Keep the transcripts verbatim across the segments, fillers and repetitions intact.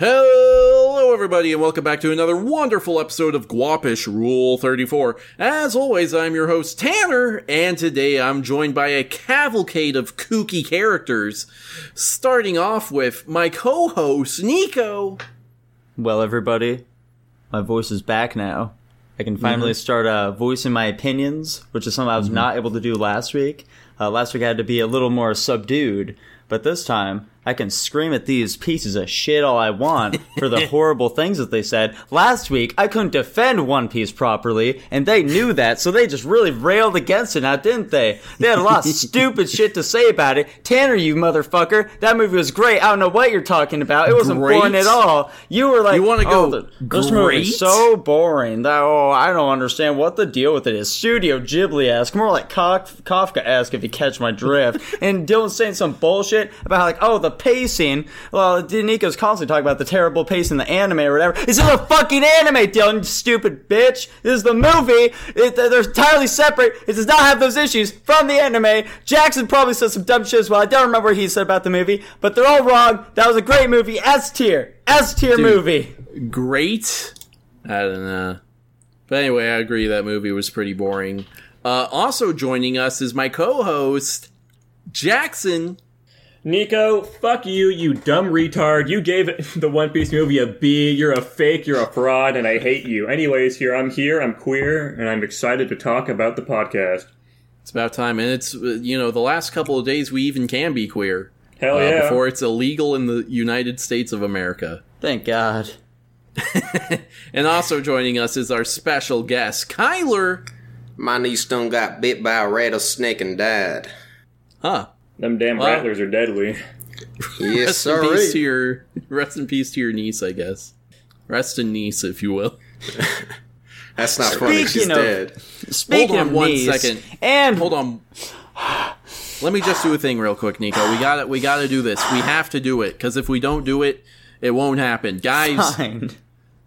Hello everybody and welcome back to another wonderful episode of Guapish Rule thirty-four. As always, I'm your host Tanner, and today I'm joined by a cavalcade of kooky characters, starting off with my co-host Nico. Well everybody, my voice is back now. I can finally mm-hmm. start uh, voicing my opinions, which is something I was mm-hmm. not able to do last week. Uh, last week I had to be a little more subdued, but this time I can scream at these pieces of shit all I want for the horrible things that they said. Last week, I couldn't defend One Piece properly, and they knew that, so they just really railed against it now, didn't they? They had a lot of stupid shit to say about it. Tanner, you motherfucker, that movie was great. I don't know what you're talking about. It wasn't great. Boring at all. You were like, you want to oh, go the, this movie is so boring. That, oh, I don't understand what the deal with it is. Studio Ghibli-esque, more like Kafka-esque if you catch my drift. And Dylan saying some bullshit about like, oh, the pacing. Well, Nico's constantly talking about the terrible pace in the anime or whatever. This is a fucking anime, Dylan, you stupid bitch. This is the movie. It, they're entirely separate. It does not have those issues from the anime. Jackson probably said some dumb shit as well. I don't remember what he said about the movie, but they're all wrong. That was a great movie. S tier. S tier movie. Great? I don't know. But anyway, I agree that movie was pretty boring. Uh, also joining us is my co-host, Jackson. Nico, fuck you, you dumb retard. You gave the One Piece movie a B. You're a fake, you're a fraud, and I hate you. Anyways, here I'm here, I'm queer, and I'm excited to talk about the podcast. It's about time, and it's, you know, the last couple of days we even can be queer. Hell uh, yeah. Before it's illegal in the United States of America. Thank God. And also joining us is our special guest, Kyler. My niece done got bit by a rattlesnake and died. Huh. Them damn well, rattlers are deadly. Yes, sir. Rest, rest in peace to your niece, I guess. Rest in niece, if you will. That's not funny. She's of, dead. Speaking Hold on of one niece, second. And Hold on. Let me just do a thing real quick, Nico. We got We got to do this. We have to do it, because if we don't do it, it won't happen. Guys, Fine.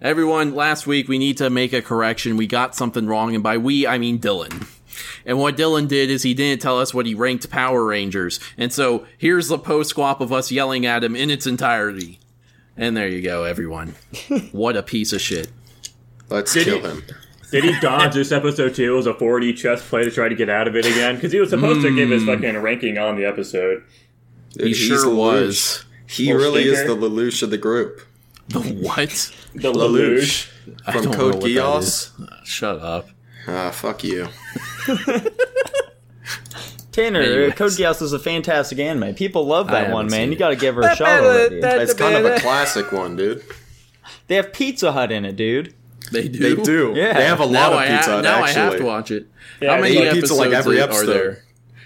Everyone, last week we need to make a correction. We got something wrong, and by we, I mean Dylan. And what Dylan did is he didn't tell us what he ranked Power Rangers. And so here's the post-squap of us yelling at him in its entirety. And there you go, everyone. What a piece of shit. Let's did kill he, him. Did he dodge this episode too? It was a four D chess play to try to get out of it again? Because he was supposed mm. to give his fucking ranking on the episode. Dude, he sure was. He really stinker. is the Lelouch of the group. The what? The Lelouch. From Code Geass. Uh, shut up. Ah, uh, fuck you. Tanner, anyways. Code Geass is a fantastic anime. People love that one, man. You gotta give her a shot already. It's kind of a classic one, dude. They have Pizza Hut in it, dude. They do? They do. Yeah. They have a lot now of Pizza ha- Hut, now actually. Now I have to watch it. Yeah, how many like episodes pizza, like, every episode. are there?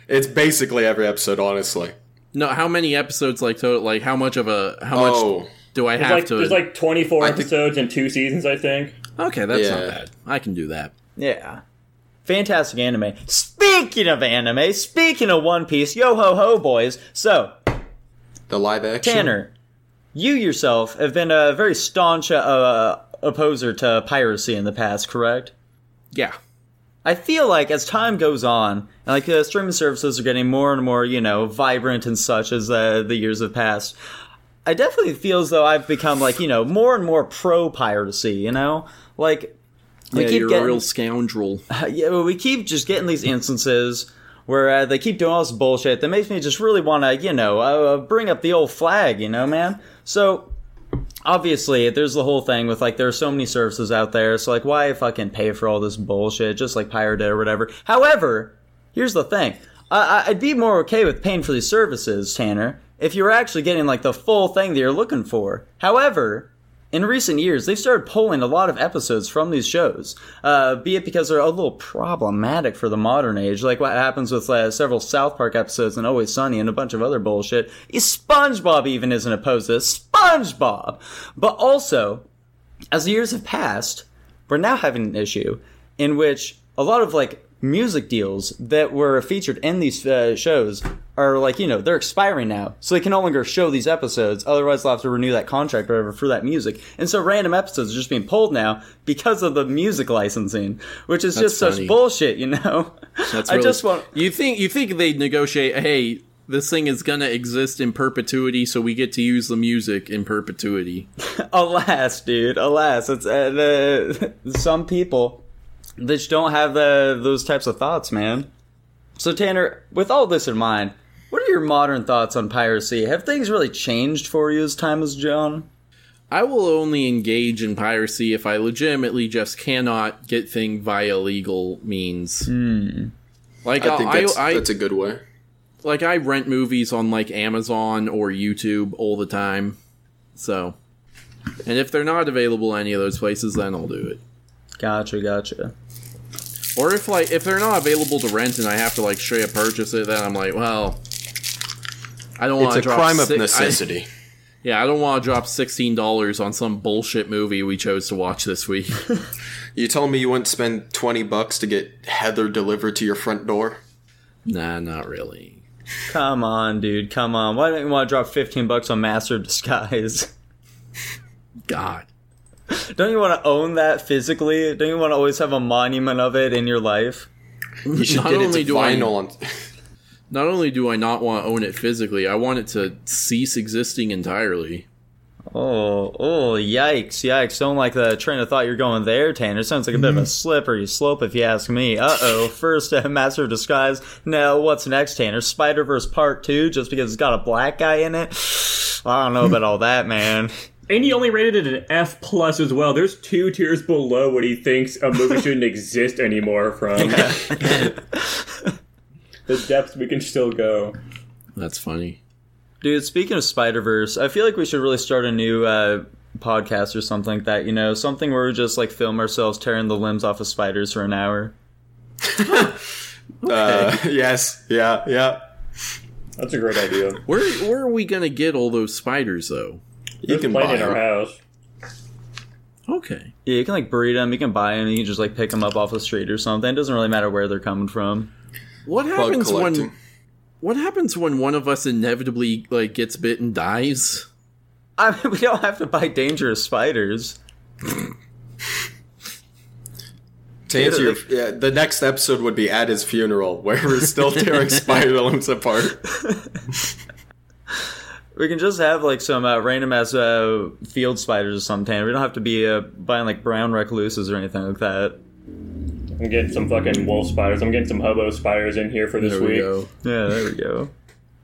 It's basically every episode, honestly. No, how many episodes, like, total, like how much of a, how oh. much do I there's have like, to... There's like twenty-four I episodes and two seasons, I think. Okay, that's yeah. not bad. I can do that. Yeah. Fantastic anime. Speaking of anime, speaking of One Piece, yo ho ho, boys. So, the live action. Tanner, you yourself have been a very staunch uh, opposer to piracy in the past, correct? Yeah. I feel like as time goes on, and like uh, streaming services are getting more and more, you know, vibrant and such as uh, the years have passed. I definitely feel as though I've become like, you know, more and more pro piracy. You know, like. We yeah, keep you're getting, a real scoundrel. Uh, yeah, well, we keep just getting these instances where uh, they keep doing all this bullshit that makes me just really want to, you know, uh, bring up the old flag, you know, man? So, obviously, there's the whole thing with, like, there are so many services out there, so, like, why fucking pay for all this bullshit, just like Pirate Day or whatever? However, here's the thing. I- I'd be more okay with paying for these services, Tanner, if you were actually getting, like, the full thing that you're looking for. However... in recent years, they've started pulling a lot of episodes from these shows, uh, be it because they're a little problematic for the modern age, like what happens with uh, several South Park episodes and Always Sunny and a bunch of other bullshit. SpongeBob even isn't opposed to this. SpongeBob! But also, as the years have passed, we're now having an issue in which a lot of, like, music deals that were featured in these uh, shows are like, you know, they're expiring now, so they can no longer show these episodes, otherwise they'll have to renew that contract or whatever for that music. And so random episodes are just being pulled now because of the music licensing, which is That's just funny. such bullshit, you know? That's really... I just want... You think you think they'd negotiate, hey, this thing is gonna exist in perpetuity, so we get to use the music in perpetuity. Alas, dude, alas, it's uh, the, some people that don't have the, those types of thoughts, man. So Tanner, with all this in mind, what are your modern thoughts on piracy? Have things really changed for you as time has gone? I will only engage in piracy if I legitimately just cannot get things via legal means. Mm. Like I think that's, I, I, that's a good way. Like, I rent movies on, like, Amazon or YouTube all the time. So. And if they're not available any of those places, then I'll do it. Gotcha, gotcha. Or if, like, if they're not available to rent and I have to, like, straight up purchase it, then I'm like, well, I don't want to drop... It's a crime si- of necessity. I, yeah, I don't want to drop sixteen dollars on some bullshit movie we chose to watch this week. You telling me you wouldn't spend twenty bucks to get Heather delivered to your front door? Nah, not really. Come on, dude. Come on. Why don't you want to drop fifteen bucks on Master of Disguise? God. Don't you want to own that physically? Don't you want to always have a monument of it in your life? You should not get only it to vinyl. I, not only do I not want to own it physically, I want it to cease existing entirely. Oh, oh, yikes, yikes. Don't like the train of thought you're going there, Tanner. Sounds like a bit of a slippery slope, if you ask me. Uh-oh, first uh, Master of Disguise. Now, what's next, Tanner? Spider-Verse Part two, just because it's got a black guy in it? I don't know about all that, man. And he only rated it an F plus as well. There's two tiers below what he thinks a movie shouldn't exist anymore from. The depths we can still go. That's funny. Dude, speaking of Spider-Verse, I feel like we should really start a new uh, podcast or something like that, you know? Something where we just, like, film ourselves tearing the limbs off of spiders for an hour. Okay. uh, yes, yeah, yeah. That's a great idea. Where where are we going to get all those spiders, though? You, you can buy them. In our house. Okay. Yeah, you can, like, breed them, you can buy them, you can just, like, pick them up off the street or something. It doesn't really matter where they're coming from. What happens when... What happens when one of us inevitably, like, gets bit and dies? I mean, we don't have to buy dangerous spiders. To answer your, yeah, the next episode would be at his funeral, where we're still tearing spider limbs apart. We can just have, like, some uh, random-ass uh, field spiders or something. We don't have to be uh, buying, like, brown recluses or anything like that. I'm getting some fucking wolf spiders. I'm getting some hobo spiders in here for this there we week. Go. Yeah, there we go.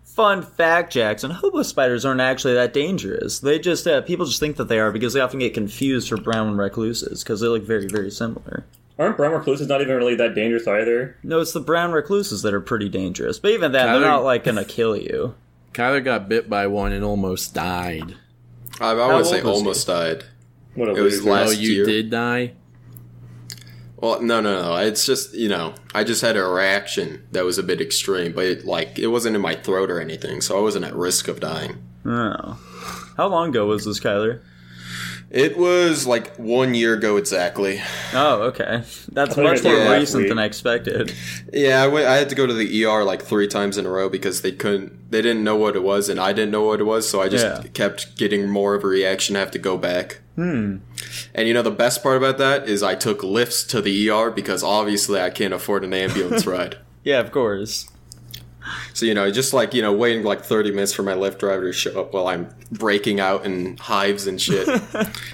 Fun fact, Jackson, hobo spiders aren't actually that dangerous. They just, uh, people just think that they are because they often get confused for brown recluses because they look very, very similar. Aren't brown recluses not even really that dangerous either? No, it's the brown recluses that are pretty dangerous. But even that, Kyler, they're not, like, gonna kill you. Kyler got bit by one and almost died. I, I would say almost you? died. What a it loser. was last oh, you year. did die? Well, no, no, no. It's just, you know, I just had a reaction that was a bit extreme, but, it, like, it wasn't in my throat or anything, so I wasn't at risk of dying. Oh. How long ago was this, Kyler? It was, like, one year ago exactly. Oh, okay. That's much more yeah, recent than I expected. Yeah, I, went, I had to go to the E R, like, three times in a row because they couldn't, they didn't know what it was, and I didn't know what it was, so I just yeah. kept getting more of a reaction. I have to go back. Hmm. And you know the best part about that is I took Lyfts to the E R because obviously I can't afford an ambulance ride. Yeah, of course. So, you know, just like, you know, waiting like thirty minutes for my Lyft driver to show up while I'm breaking out in hives and shit.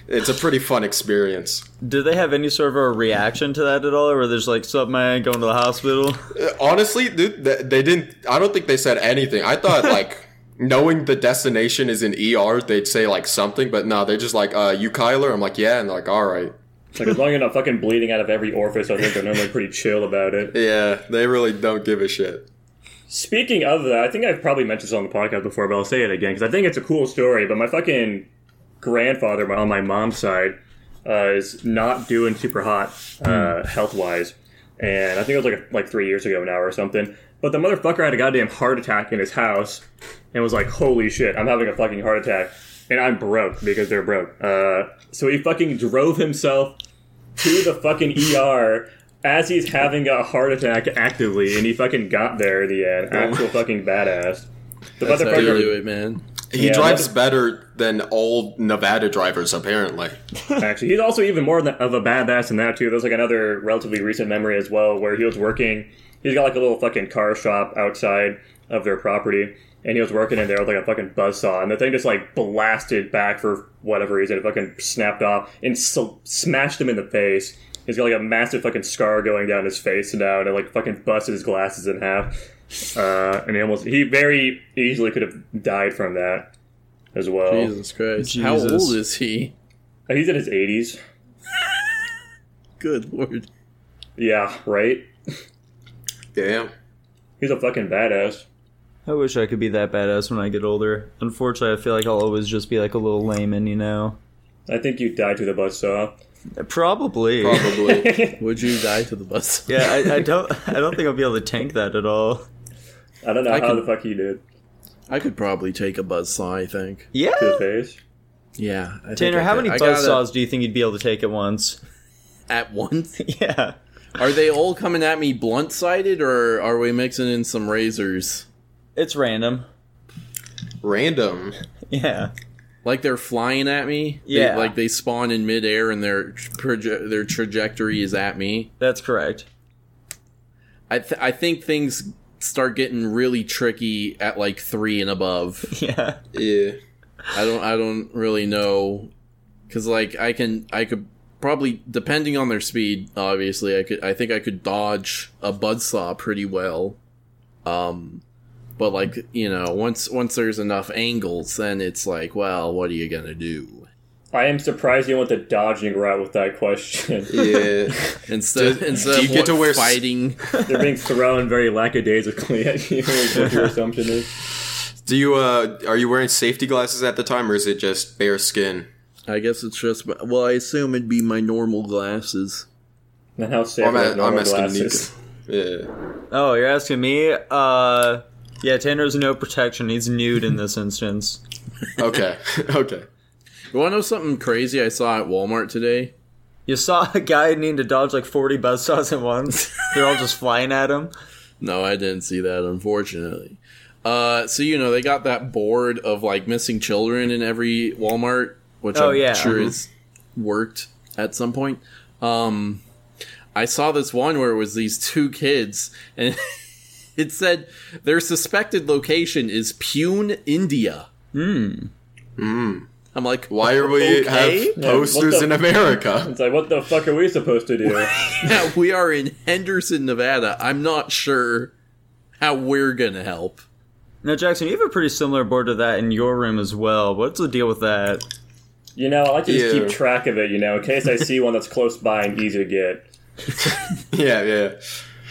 It's a pretty fun experience. Did they have any sort of a reaction to that at all? Or there's like, sup, man, going to the hospital? Honestly, dude, they didn't, I don't think they said anything. I thought like... Knowing the destination is in E R, they'd say, like, something, but no, they're just like, uh, you Kyler? I'm like, yeah, and they're like, all right. Like, as long as you're not fucking bleeding out of every orifice, I think they're normally pretty chill about it. Yeah, they really don't give a shit. Speaking of that, I think I've probably mentioned this on the podcast before, but I'll say it again, because I think it's a cool story, but my fucking grandfather on my mom's side uh, is not doing super hot uh, mm. health-wise, and I think it was, like, like three years ago now or something. But the motherfucker had a goddamn heart attack in his house and was like, holy shit, I'm having a fucking heart attack. And I'm broke because they're broke. Uh, so he fucking drove himself to the fucking E R as he's having a heart attack actively. And he fucking got there in the end. Actual fucking badass. The That's motherfucker, how you do it, man. He yeah, drives better than old Nevada drivers, apparently. Actually, he's also even more of a badass than that, too. There's like another relatively recent memory as well where he was working... He's got, like, a little fucking car shop outside, of their property, and he was working in there with like a fucking buzzsaw, and the thing just like blasted back for whatever reason. It fucking snapped off and so smashed him in the face. He's got like a massive fucking scar going down his face now, and it like fucking busted his glasses in half. Uh, and he almost he very easily could have died from that as well. Jesus Christ! Jesus. How old is he? He's in his eighties. Good lord. Yeah. Right. Damn. He's a fucking badass. I wish I could be that badass when I get older. Unfortunately, I feel like I'll always just be like a little layman, you know? I think you died to the buzzsaw. Probably. Probably. Would you die to the buzzsaw? Yeah, I, I don't I don't think I'll be able to tank that at all. I don't know I how could, the fuck you did. I could probably take a buzzsaw, I think. Yeah? To the face? Yeah. I Tanner, think I how could. many buzzsaws do you think you'd be able to take at once? At once? Yeah. Are they all coming at me blunt-sided, or are we mixing in some razors? It's random. Random? Yeah. Like they're flying at me? Yeah. They, like they spawn in midair and their proje- their trajectory is at me? That's correct. I th- I think things start getting really tricky at like three and above. Yeah. Yeah. I don't I don't really know, because like I can I could. Probably, depending on their speed, obviously, I could. I think I could dodge a buzzsaw pretty well. Um, but, like, you know, once once there's enough angles, then it's like, well, what are you going to do? I am surprised you went the dodging route with that question. Yeah. Instead, do, instead do you of get to wear fighting. S- they're being thrown very lackadaisically at you, is what your assumption is. Do you, uh, are you wearing safety glasses at the time, or is it just bare skin? I guess it's just... Well, I assume it'd be my normal glasses. Then how safe are normal glasses? Yeah. Oh, you're asking me? Uh, yeah, Tanner's no protection. He's nude in this instance. Okay. Okay. You want to know something crazy I saw at Walmart today? You saw a guy needing to dodge like forty buzzsaws at once? They're all just flying at him? No, I didn't see that, unfortunately. Uh, so, you know, they got that board of like missing children in every Walmart... Which oh, I'm yeah. sure has mm-hmm. worked at some point. Um, I saw this one where it was these two kids, and it said their suspected location is Pune, India. Mm. Mm. I'm like, why are we okay? have posters yeah, the, in America? It's like, what the fuck are we supposed to do? Yeah, we are in Henderson, Nevada. I'm not sure how we're gonna help. Now, Jackson, you have a pretty similar board to that in your room as well. What's the deal with that? You know, I like to just yeah. keep track of it, you know, in case I see one that's close by and easy to get. Yeah, yeah.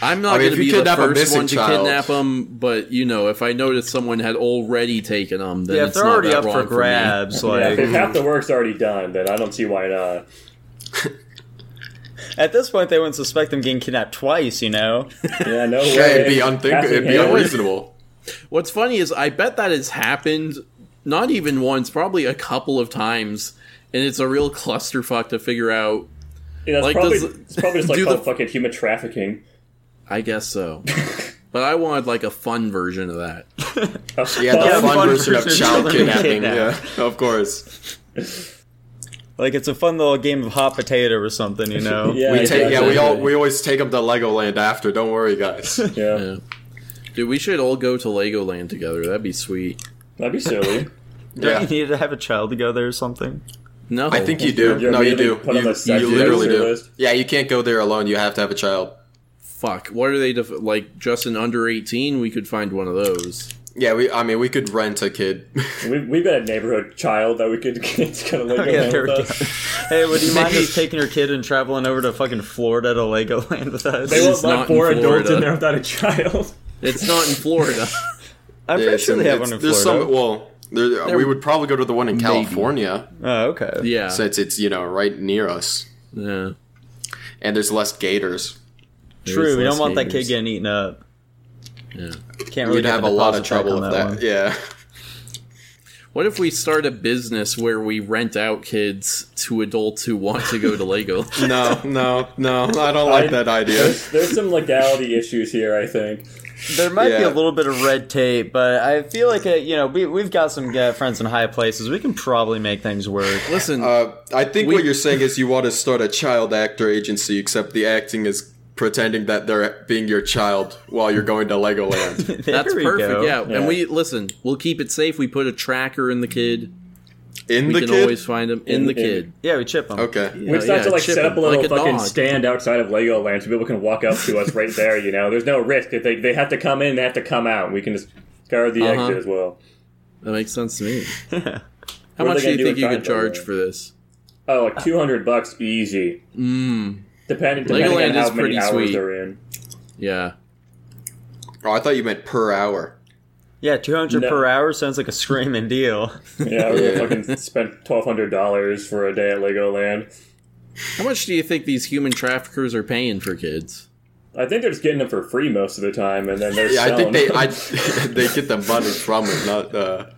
I'm not I mean, going to be the first one to child. kidnap them, but, you know, if I notice someone had already taken them, then yeah, it's they're not already that up wrong for grabs. For like, yeah, if mm-hmm. half the work's already done, then I don't see why not. At this point, they wouldn't suspect them getting kidnapped twice, you know? Yeah, no way. Yeah, it'd be, unthink- it'd be unreasonable. What's funny is I bet that has happened... Not even once, probably a couple of times, and it's a real clusterfuck to figure out. Yeah, it's, like, probably, does, it's probably just like the, fucking human trafficking. I guess so. But I wanted like a fun version of that. yeah, the yeah, fun, fun version, version of child kidnapping. Yeah, of course. Like it's a fun little game of hot potato or something, you know? yeah, we exactly. take, yeah, we all we always take them to Legoland after. Don't worry, guys. yeah. yeah, dude, we should all go to Legoland together. That'd be sweet. That'd be silly. Don't yeah. you need to have a child to go there or something? No. I think you do. You're no, you do. You, you literally do. List. Yeah, you can't go there alone. You have to have a child. Fuck. What are they, def- like, just an under eighteen? We could find one of those. Yeah, we. I mean, we could rent a kid. we, we've got a neighborhood child that we could get to Legoland oh, yeah, with us. Hey, would you mind us taking your kid and traveling over to fucking Florida to Legoland with us? They won't let four adults in there without a child. It's not in Florida. I'm yeah, pretty sure they have one in Florida. Some, well, there, there, we would probably go to the one in California. Maybe. Oh, okay. Yeah. Since it's, you know, right near us. Yeah. And there's less gators. There True, we don't want gators. that kid getting eaten up. Yeah. Can't really We'd have a lot of trouble with that. that. Yeah. What if we start a business where we rent out kids to adults who want to go to Lego? no, no, no. I don't like I, that idea. There's, there's some legality issues here, I think. There might yeah. be a little bit of red tape, but I feel like, a, you know, we, we've got some uh, friends in high places. We can probably make things work. Listen, uh, I think we, what you're saying is you want to start a child actor agency, except the acting is pretending that they're being your child while you're going to Legoland. That's perfect. Go. Yeah. yeah. And we listen, we'll keep it safe. We put a tracker in the kid. In we the kid? We can always find him. In, in the kid. In. Yeah, we chip him. Okay. You we just have yeah, to like set up a little like a fucking dog. stand outside of Legoland so people can walk up to us right there, you know. There's no risk. If they they have to come in, they have to come out. We can just guard the uh-huh. exit as well. That makes sense to me. How much do you do think you could charge for this? Oh, like two hundred bucks easy. Mm. Depending, depending Legoland on how is many pretty hours sweet. They're in. Yeah. Oh, I thought you meant per hour. Yeah, two hundred no. per hour sounds like a screaming deal. Yeah, we yeah. fucking spent twelve hundred dollars for a day at Legoland. How much do you think these human traffickers are paying for kids? I think they're just getting them for free most of the time, and then they're yeah, selling. Yeah, I think they I, they get the money from it, not the...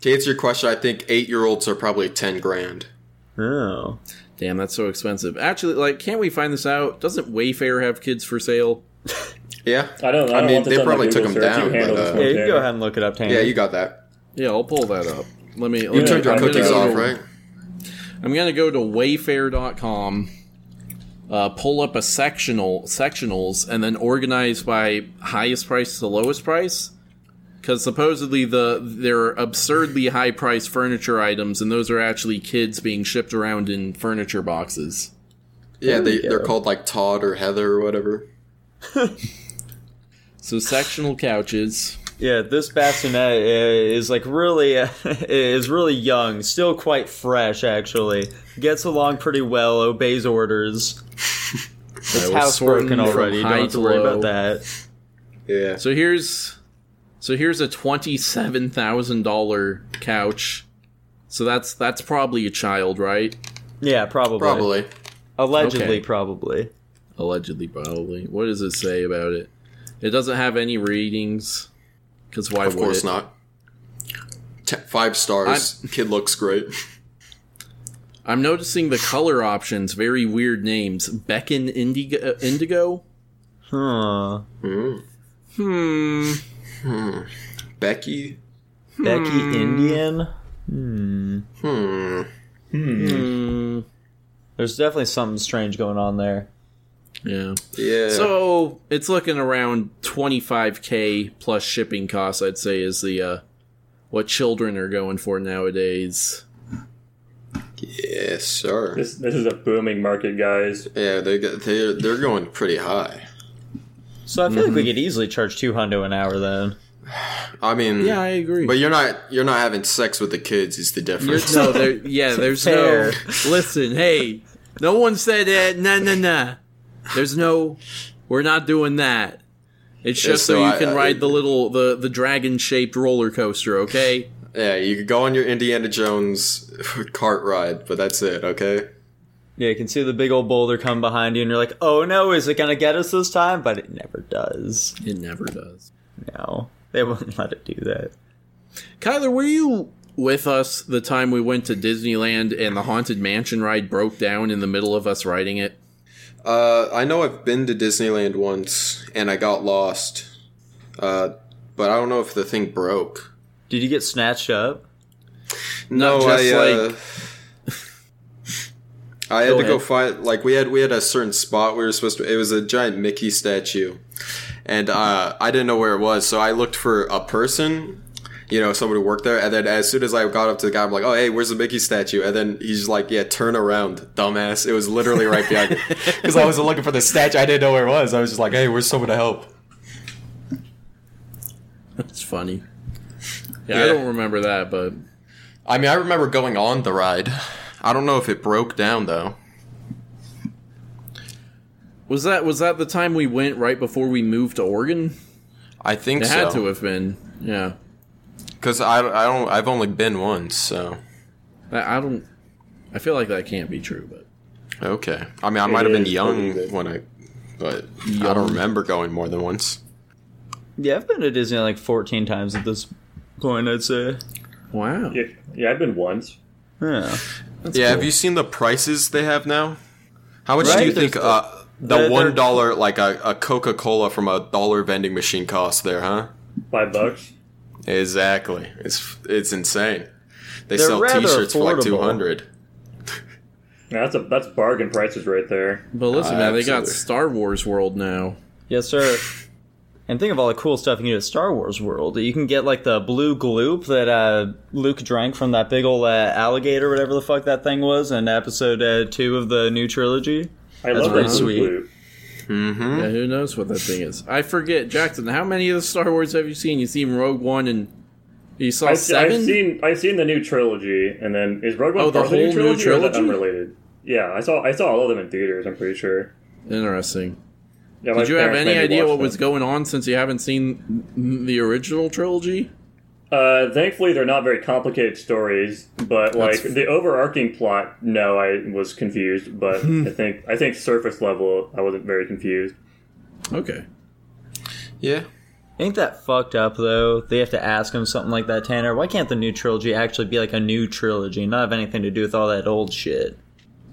To answer your question, I think eight-year-olds are probably ten grand. Oh. Damn, that's so expensive. Actually, like, can't we find this out? Doesn't Wayfair have kids for sale? Yeah, I don't. I, I don't mean, they probably took them down. You but, uh, yeah, you can go ahead and look it up, Tanner. Yeah, you got that. Yeah, I'll pull that up. Let me. Let you me, turned your cookies off, right? I'm gonna go to Wayfair dot com, uh, pull up a sectional sectionals, and then organize by highest price to lowest price. Because supposedly the there are absurdly high priced furniture items, and those are actually kids being shipped around in furniture boxes. Yeah, they they're called like Todd or Heather or whatever. So sectional couches. Yeah, this bassinet is like really uh, is really young, still quite fresh actually. Gets along pretty well, obeys orders. It's housebroken already. Don't have to worry about that. Yeah. So here's so here's a twenty-seven thousand dollar couch. So that's that's probably a child, right? Yeah, probably. Probably. Allegedly, okay. probably. Allegedly, probably. What does it say about it? It doesn't have any ratings, because why would it? Of course not. T- five stars. I'm, Kid looks great. I'm noticing the color options. Very weird names. Beckon Indigo? Indigo? Huh. Hmm. Hmm. Hmm. Becky? Becky hmm. Indian? Hmm. Hmm. Hmm. There's definitely something strange going on there. Yeah. Yeah. So it's looking around twenty-five K plus shipping costs, I'd say, is the uh, what children are going for nowadays. Yes, sir. This this is a booming market, guys. Yeah, they they they're going pretty high. So I feel mm-hmm. like we could easily charge two hundo an hour then. I mean, yeah, I agree. But you're not you're not having sex with the kids is the difference. You're, no, there, yeah, there's Fair. no. Listen, hey, no one said that. Nah, nah, nah. There's no, we're not doing that. It's just yeah, so, so you can I, I, ride the little, the, the dragon-shaped roller coaster, okay? Yeah, you could go on your Indiana Jones cart ride, but that's it, okay? Yeah, you can see the big old boulder come behind you, and you're like, oh no, is it going to get us this time? But it never does. It never does. No, they wouldn't let it do that. Kyler, were you with us the time we went to Disneyland and the Haunted Mansion ride broke down in the middle of us riding it? Uh, I know I've been to Disneyland once, and I got lost, uh, but I don't know if the thing broke. Did you get snatched up? No, Not just I, uh, like... I had go to go find, like, we had we had a certain spot we were supposed to, it was a giant Mickey statue, and uh, I didn't know where it was, so I looked for a person, you know, somebody who worked there, and then as soon as I got up to the guy, I'm like, oh, hey, where's the Mickey statue? And then he's like, yeah, turn around, dumbass. It was literally right behind me. Because I wasn't looking for the statue. I didn't know where it was. I was just like, hey, where's someone to help? That's funny. Yeah, yeah, I don't remember that, but... I mean, I remember going on the ride. I don't know if it broke down, though. Was that was that the time we went right before we moved to Oregon? I think so. It had to have been, yeah. Because I, I don't I've only been once, so I, I don't I feel like that can't be true, but okay. I mean I might have been young when I but young. I don't remember going more than once. Yeah, I've been to Disney like fourteen times at this point, I'd say. Wow. Yeah, yeah I've been once. Yeah. That's yeah, cool. Have you seen the prices they have now? How much right? do you There's think the, uh, the one dollar like a, a Coca-Cola from a dollar vending machine costs there, huh? Five bucks. Exactly. It's it's insane. They They're sell t-shirts affordable. for like two hundred. Yeah, that's a that's bargain prices right there. But listen, uh, man, absolutely. They got Star Wars World now. Yes, sir. And think of all the cool stuff you can do at Star Wars World. You can get, like, the blue gloop that uh, Luke drank from that big old uh, alligator, whatever the fuck that thing was, in episode uh, two of the new trilogy. I that's love that sweet. Gloop. Mm-hmm. Yeah, who knows what that thing is? I forget, Jackson, how many of the Star Wars have you seen? You've seen Rogue One and... You saw I, seven? I've seen, I've seen the new trilogy, and then... Is Rogue One oh, the whole the new trilogy? New trilogy? Or is it unrelated? Yeah, I saw, I saw all of them in theaters, I'm pretty sure. Interesting. Yeah, did you have any idea what them. was going on since you haven't seen the original trilogy? Uh, thankfully, they're not very complicated stories, but like That's... the overarching plot, no, I was confused. But I think I think surface level, I wasn't very confused. Okay. Yeah. Ain't that fucked up though? They have to ask him something like that, Tanner. Why can't the new trilogy actually be like a new trilogy, not have anything to do with all that old shit?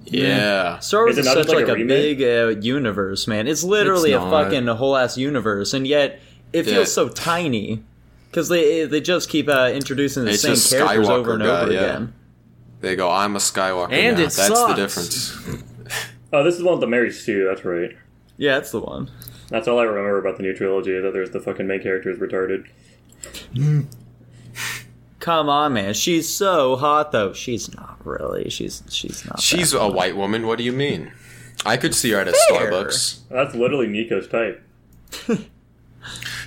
Yeah. Star Wars is such like, like a, a big uh, universe, man. It's literally it's a fucking whole-ass universe, and yet it yeah. feels so tiny because they they just keep uh, introducing the it's same characters Skywalker over and guy, over yeah. again. They go, I'm a Skywalker and now. It That's sucks. The difference. Oh, this is one with the Mary Sue, that's right. Yeah, that's the one. That's all I remember about the new trilogy, that there's the fucking main character is retarded. Mm. Come on, man. She's so hot, though. She's not really. She's she's not. She's a hot. White woman. What do you mean? I could see her at a Fair. Starbucks. That's literally Nico's type. Dude,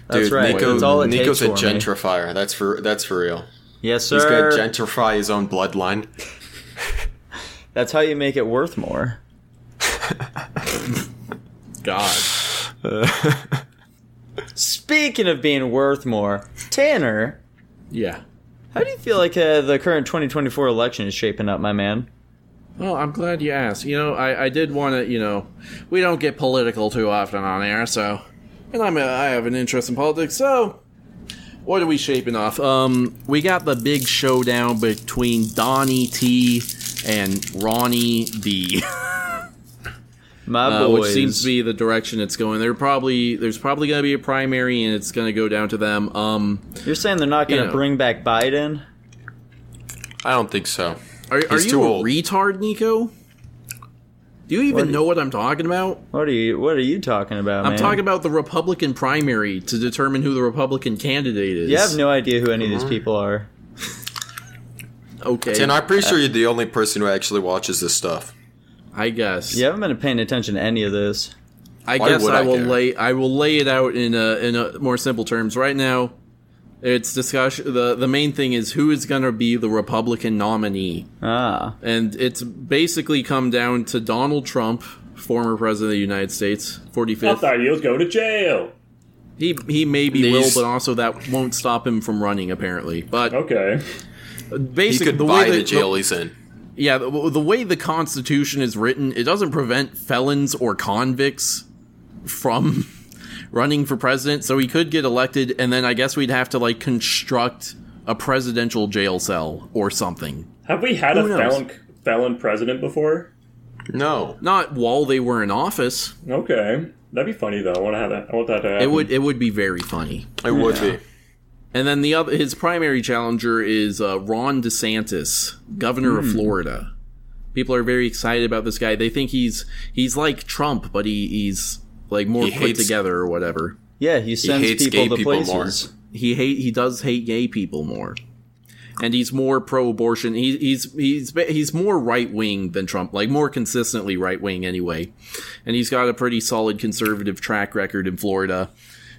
that's right. Nico, that's all it Nico's takes a gentrifier. Me. That's for that's for real. Yes, sir. He's gonna gentrify his own bloodline. That's how you make it worth more. God. Uh. Speaking of being worth more, Tanner. Yeah. How do you feel like uh, the current twenty twenty-four election is shaping up, my man? Well, I'm glad you asked. You know, I, I did want to, you know, we don't get political too often on air, so... And I'm a, I have an interest in politics, so... What are we shaping off? Um, we got the big showdown between Donnie T and Ronnie D. My uh, boys. Which seems to be the direction it's going. They're probably there's probably going to be a primary, and it's going to go down to them. Um, You're saying they're not going to you know. bring back Biden? I don't think so. Are, are you too a old. retard, Nico? Do you even what you, know what I'm talking about? What are you What are you talking about, I'm man? talking about the Republican primary to determine who the Republican candidate is. You have no idea who any mm-hmm. of these people are. Okay. Tim, I'm pretty sure you're the only person who actually watches this stuff. I guess you haven't been paying attention to any of this. I Why guess I, I will care? lay I will lay it out in a, in a more simple terms. Right now, it's discussion. the The main thing is who is going to be the Republican nominee. Ah, and it's basically come down to Donald Trump, former president of the United States, forty-fifth. I thought he was going to jail. He he maybe These. will, but also that won't stop him from running. Apparently, but okay. Basically, he could the buy way the, the jail the, he's in. Yeah, the, the way the Constitution is written, it doesn't prevent felons or convicts from running for president, so he could get elected, and then I guess we'd have to, like, construct a presidential jail cell or something. Have we had Who a felon, felon president before? No. Not while they were in office. Okay. That'd be funny, though. I want, to have that, I want that to happen. It would, it would be very funny. It yeah. would be. And then the other, his primary challenger is uh, Ron DeSantis, governor mm. of Florida. People are very excited about this guy. They think he's he's like Trump, but he, he's like more he put hates, together or whatever. Yeah, he sends he hates people gay to people places. More. He hate he does hate gay people more, and he's more pro-abortion. He, he's he's he's more right-wing than Trump, like more consistently right-wing anyway. And he's got a pretty solid conservative track record in Florida,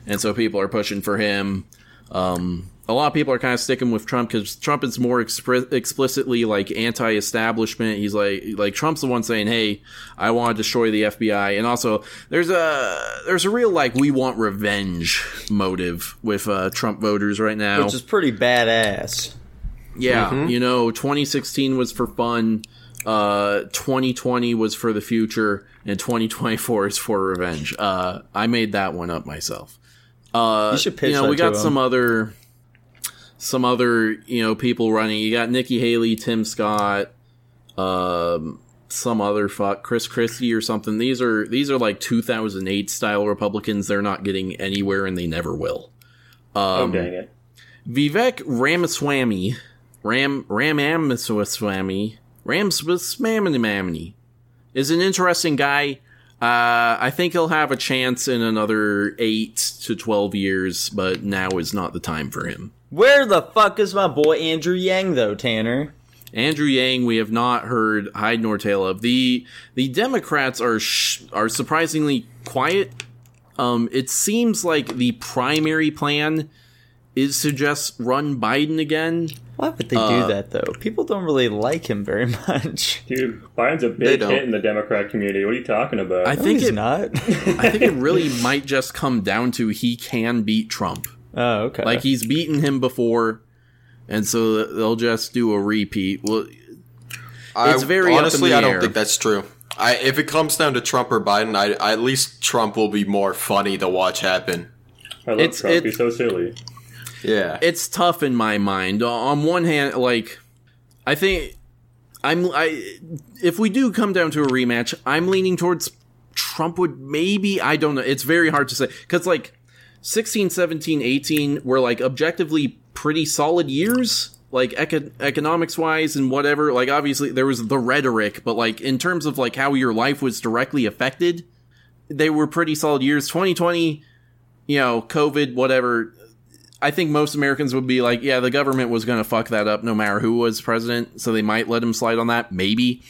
and so people are pushing for him. Um, a lot of people are kind of sticking with Trump because Trump is more expri- explicitly like anti-establishment. He's like, like Trump's the one saying, "Hey, I want to destroy the F B I." And also, there's a there's a real like we want revenge motive with uh, Trump voters right now, which is pretty badass. Yeah, mm-hmm. you know, twenty sixteen was for fun, uh, twenty twenty was for the future, and twenty twenty-four is for revenge. Uh, I made that one up myself. Uh, you should pitch you know, that we got to some him. other, some other, you know, people running. You got Nikki Haley, Tim Scott, um, some other fuck, Chris Christie or something. These are these are like two thousand eight style Republicans. They're not getting anywhere, and they never will. Um, oh dang it! Vivek Ramaswamy, Ram Ramaswamy, Ramaswamy, is an interesting guy. Uh, I think he'll have a chance in another eight to twelve years, but now is not the time for him. Where the fuck is my boy Andrew Yang, though, Tanner? Andrew Yang, we have not heard hide nor tail of. The the Democrats are sh- are surprisingly quiet. Um, it seems like the primary plan is to just run Biden again. Why would they uh, do that, though? People don't really like him very much. Dude, Biden's a big hit in the Democrat community. What are you talking about? I no, think he's it, not. I think it really might just come down to he can beat Trump. Oh, okay. Like, he's beaten him before, and so they'll just do a repeat. Well, it's I, very honestly, up in the I don't air. think that's true. I, if it comes down to Trump or Biden, I, I at least Trump will be more funny to watch happen. I love it's, Trump. It's, He's so silly. Yeah, it's tough in my mind. On one hand, like I think I'm, I if we do come down to a rematch, I'm leaning towards Trump would maybe. I don't know. It's very hard to say because like sixteen, seventeen, eighteen were like objectively pretty solid years. Like eco- economics wise and whatever, like obviously there was the rhetoric, but like in terms of like how your life was directly affected, they were pretty solid years. twenty twenty, you know, COVID, whatever. I think most Americans would be like, yeah, the government was going to fuck that up no matter who was president. So they might let him slide on that. Maybe.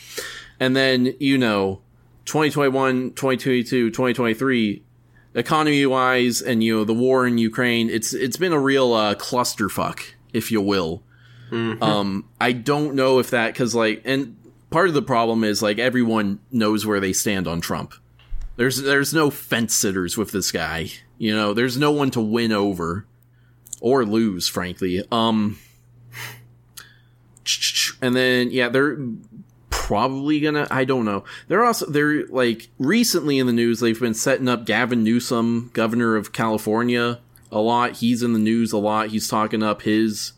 And then, you know, twenty twenty-one, twenty twenty-two, twenty twenty-three, economy wise. And, you know, the war in Ukraine, it's, it's been a real uh, clusterfuck, if you will. Mm-hmm. Um, I don't know if that, cause like, and part of the problem is like everyone knows where they stand on Trump. There's, there's no fence sitters with this guy, you know, there's no one to win over or lose, frankly. Um, and then, yeah, they're probably gonna, I don't know. They're also, they're like recently in the news, they've been setting up Gavin Newsom, governor of California, a lot. He's in the news a lot. He's talking up his,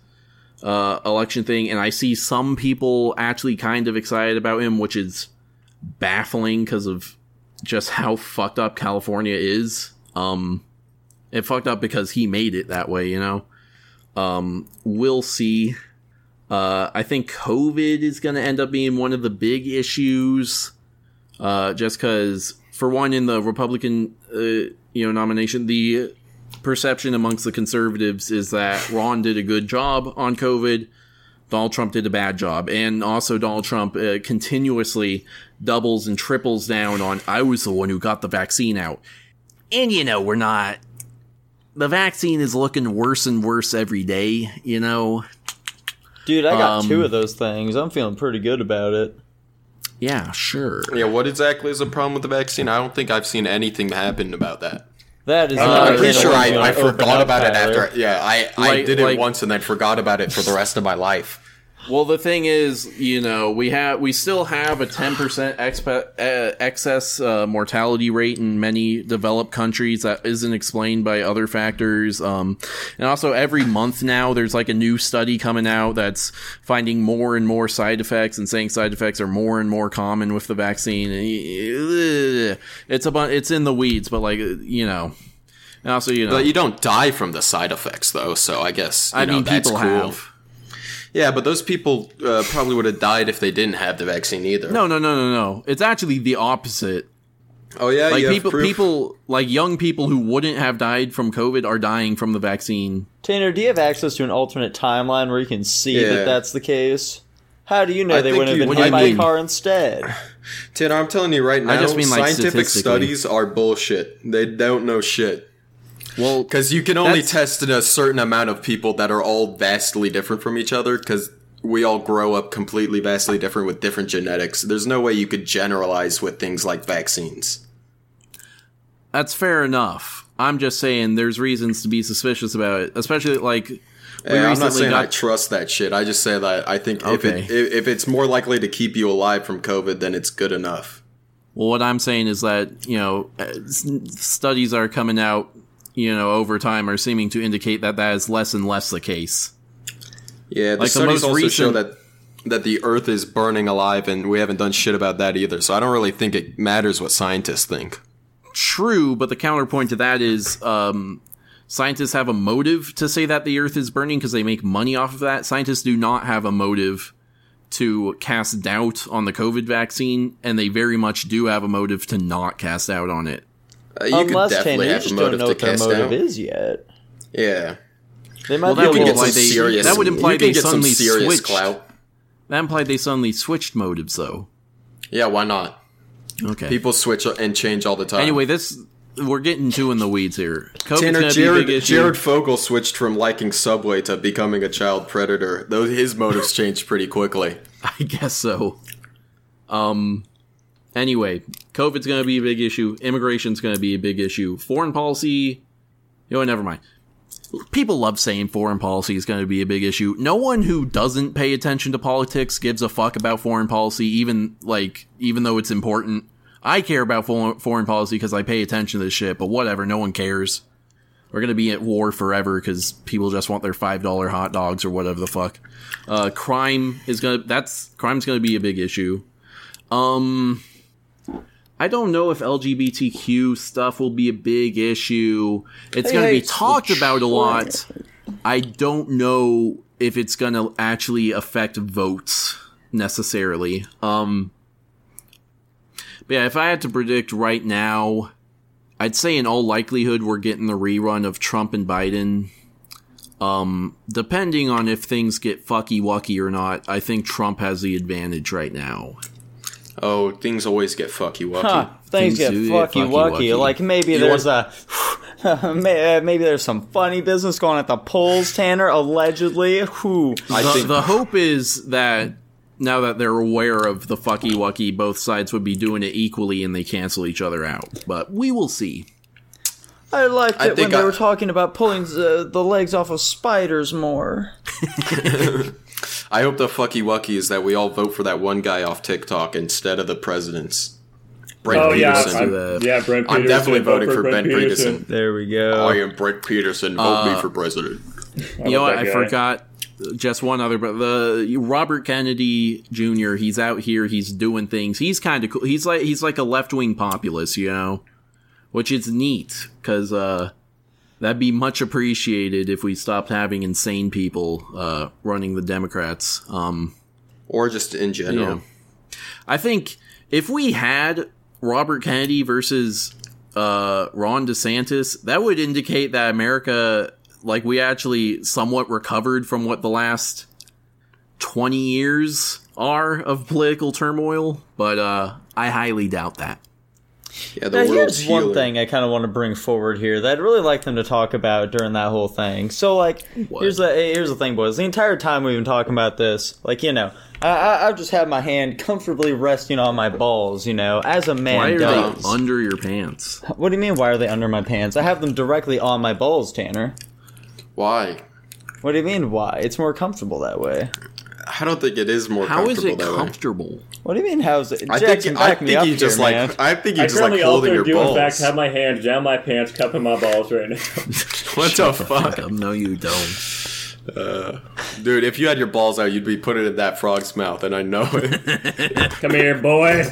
uh election thing, and I see some people actually kind of excited about him, which is baffling because of just how fucked up California is. Um it fucked up because he made it that way, you know. Um we'll see. uh I think COVID is going to end up being one of the big issues, uh just because, for one, in the Republican uh, you know nomination, the perception amongst the conservatives is that Ron did a good job on COVID, Donald Trump did a bad job, and also Donald Trump uh, continuously doubles and triples down on I was the one who got the vaccine out, and you know we're not the vaccine is looking worse and worse every day, you know. Dude, I got um, two of those things. I'm feeling pretty good about it. Yeah, sure. Yeah, what exactly is the problem with the vaccine? I don't think I've seen anything happen about that. That is I'm, not I'm pretty sure I, I forgot about it after. Yeah, I, I like, did it like, once and then forgot about it for the rest of my life. Well, the thing is, you know, we have we still have a ten percent exp- uh, excess uh, mortality rate in many developed countries that isn't explained by other factors. Um, and also every month now there's like a new study coming out that's finding more and more side effects and saying side effects are more and more common with the vaccine. It's a bu- it's in the weeds, but like, you know. And also, you know. But you don't die from the side effects, though. So I guess, you I know, mean, that's people cool. have. Yeah, but those people uh, probably would have died if they didn't have the vaccine either. No, no, no, no, no. It's actually the opposite. Oh, yeah? Like, you have people, proof? people, like young people who wouldn't have died from COVID are dying from the vaccine. Tanner, do you have access to an alternate timeline where you can see yeah. that that's the case? How do you know I they wouldn't you, have been hit by a car instead? Tanner, I'm telling you right now, I just mean, like, scientific studies are bullshit. They don't know shit. Well, because you can only test in a certain amount of people that are all vastly different from each other, because we all grow up completely vastly different with different genetics. There's no way you could generalize with things like vaccines. That's fair enough. I'm just saying there's reasons to be suspicious about it, especially like... We yeah, I'm not saying got... I trust that shit. I just say that I think okay. if, it, if it's more likely to keep you alive from COVID, then it's good enough. Well, what I'm saying is that, you know, studies are coming out, you know, over time are seeming to indicate that that is less and less the case. Yeah, the like studies the also recent... show that that the Earth is burning alive, and we haven't done shit about that either, so I don't really think it matters what scientists think. True, but the counterpoint to that is um, scientists have a motive to say that the Earth is burning because they make money off of that. Scientists do not have a motive to cast doubt on the COVID vaccine, and they very much do have a motive to not cast doubt on it. Uh, you Unless could definitely have a motive don't know to what cast their motive doubt. Is yet. Yeah. They might well, that, would imply they, serious, that would imply they suddenly switched. Clout. That implied they suddenly switched motives, though. Yeah, why not? Okay. People switch and change all the time. Anyway, this we're getting too in the weeds here. COVID's Tanner, Jared, big Jared Fogle switched from liking Subway to becoming a child predator. Those his motives changed pretty quickly. I guess so. Um. Anyway, COVID's going to be a big issue. Immigration's going to be a big issue. Foreign policy. You know, never mind. People love saying foreign policy is going to be a big issue. No one who doesn't pay attention to politics gives a fuck about foreign policy, even like even though it's important. I care about foreign policy because I pay attention to this shit, but whatever, no one cares. We're going to be at war forever because people just want their five dollar hot dogs or whatever the fuck. Uh, crime is going to that's crime's going to be a big issue. Um, I don't know if L G B T Q stuff will be a big issue. It's hey, going to hey, be talked about a lot. I don't know if it's going to actually affect votes necessarily. Um, but yeah, if I had to predict right now, I'd say in all likelihood we're getting the rerun of Trump and Biden. Um, depending on if things get fucky-wucky or not, I think Trump has the advantage right now. Oh, things always get fucky-wucky. Huh, things, things get fucky-wucky. Like, maybe you there's want- a... maybe there's some funny business going at the polls, Tanner, allegedly. Who? I the, think- the hope is that now that they're aware of the fucky-wucky, both sides would be doing it equally and they cancel each other out. But we will see. I liked it I when they I- were talking about pulling the, the legs off of spiders more. I hope the fucky-wucky is that we all vote for that one guy off TikTok instead of the presidents. Brent oh, Peterson. Yeah, I'm, the, yeah, Brent Peterson. I'm definitely voting for, for Brent, Brent Peterson. Peterson. There we go. I am Brent Peterson. Vote uh, me for president. You know what? I guy. forgot just one other. But the Robert Kennedy Junior, he's out here. He's doing things. He's kind of cool. He's like, he's like a left-wing populist, you know, which is neat because uh, that'd be much appreciated if we stopped having insane people uh, running the Democrats. Um, or just in general. You know. I think if we had Robert Kennedy versus uh, Ron DeSantis, that would indicate that America, like we actually somewhat recovered from what the last twenty years are of political turmoil. But uh, I highly doubt that. Yeah, the now, here's healing. One thing I kind of want to bring forward here that I'd really like them to talk about during that whole thing. So, like, what? here's the here's the thing, boys. The entire time we've been talking about this, like, you know, I, I, I've just had my hand comfortably resting on my balls, you know, as a man why are does. They under your pants? What do you mean, why are they under my pants? I have them directly on my balls, Tanner. Why? What do you mean, why? It's more comfortable that way. I don't think it is more how comfortable. How is it comfortable? Way. What do you mean, how is it? Jackson, I think, back I think me up you just here, like, man. I think you just like holding your do balls. I currently, in fact, have my hands down my pants, cupping my balls right now. What the fuck? Up. No, you don't. Uh, dude, if you had your balls out, you'd be putting it in that frog's mouth, and I know it. Come here, boy.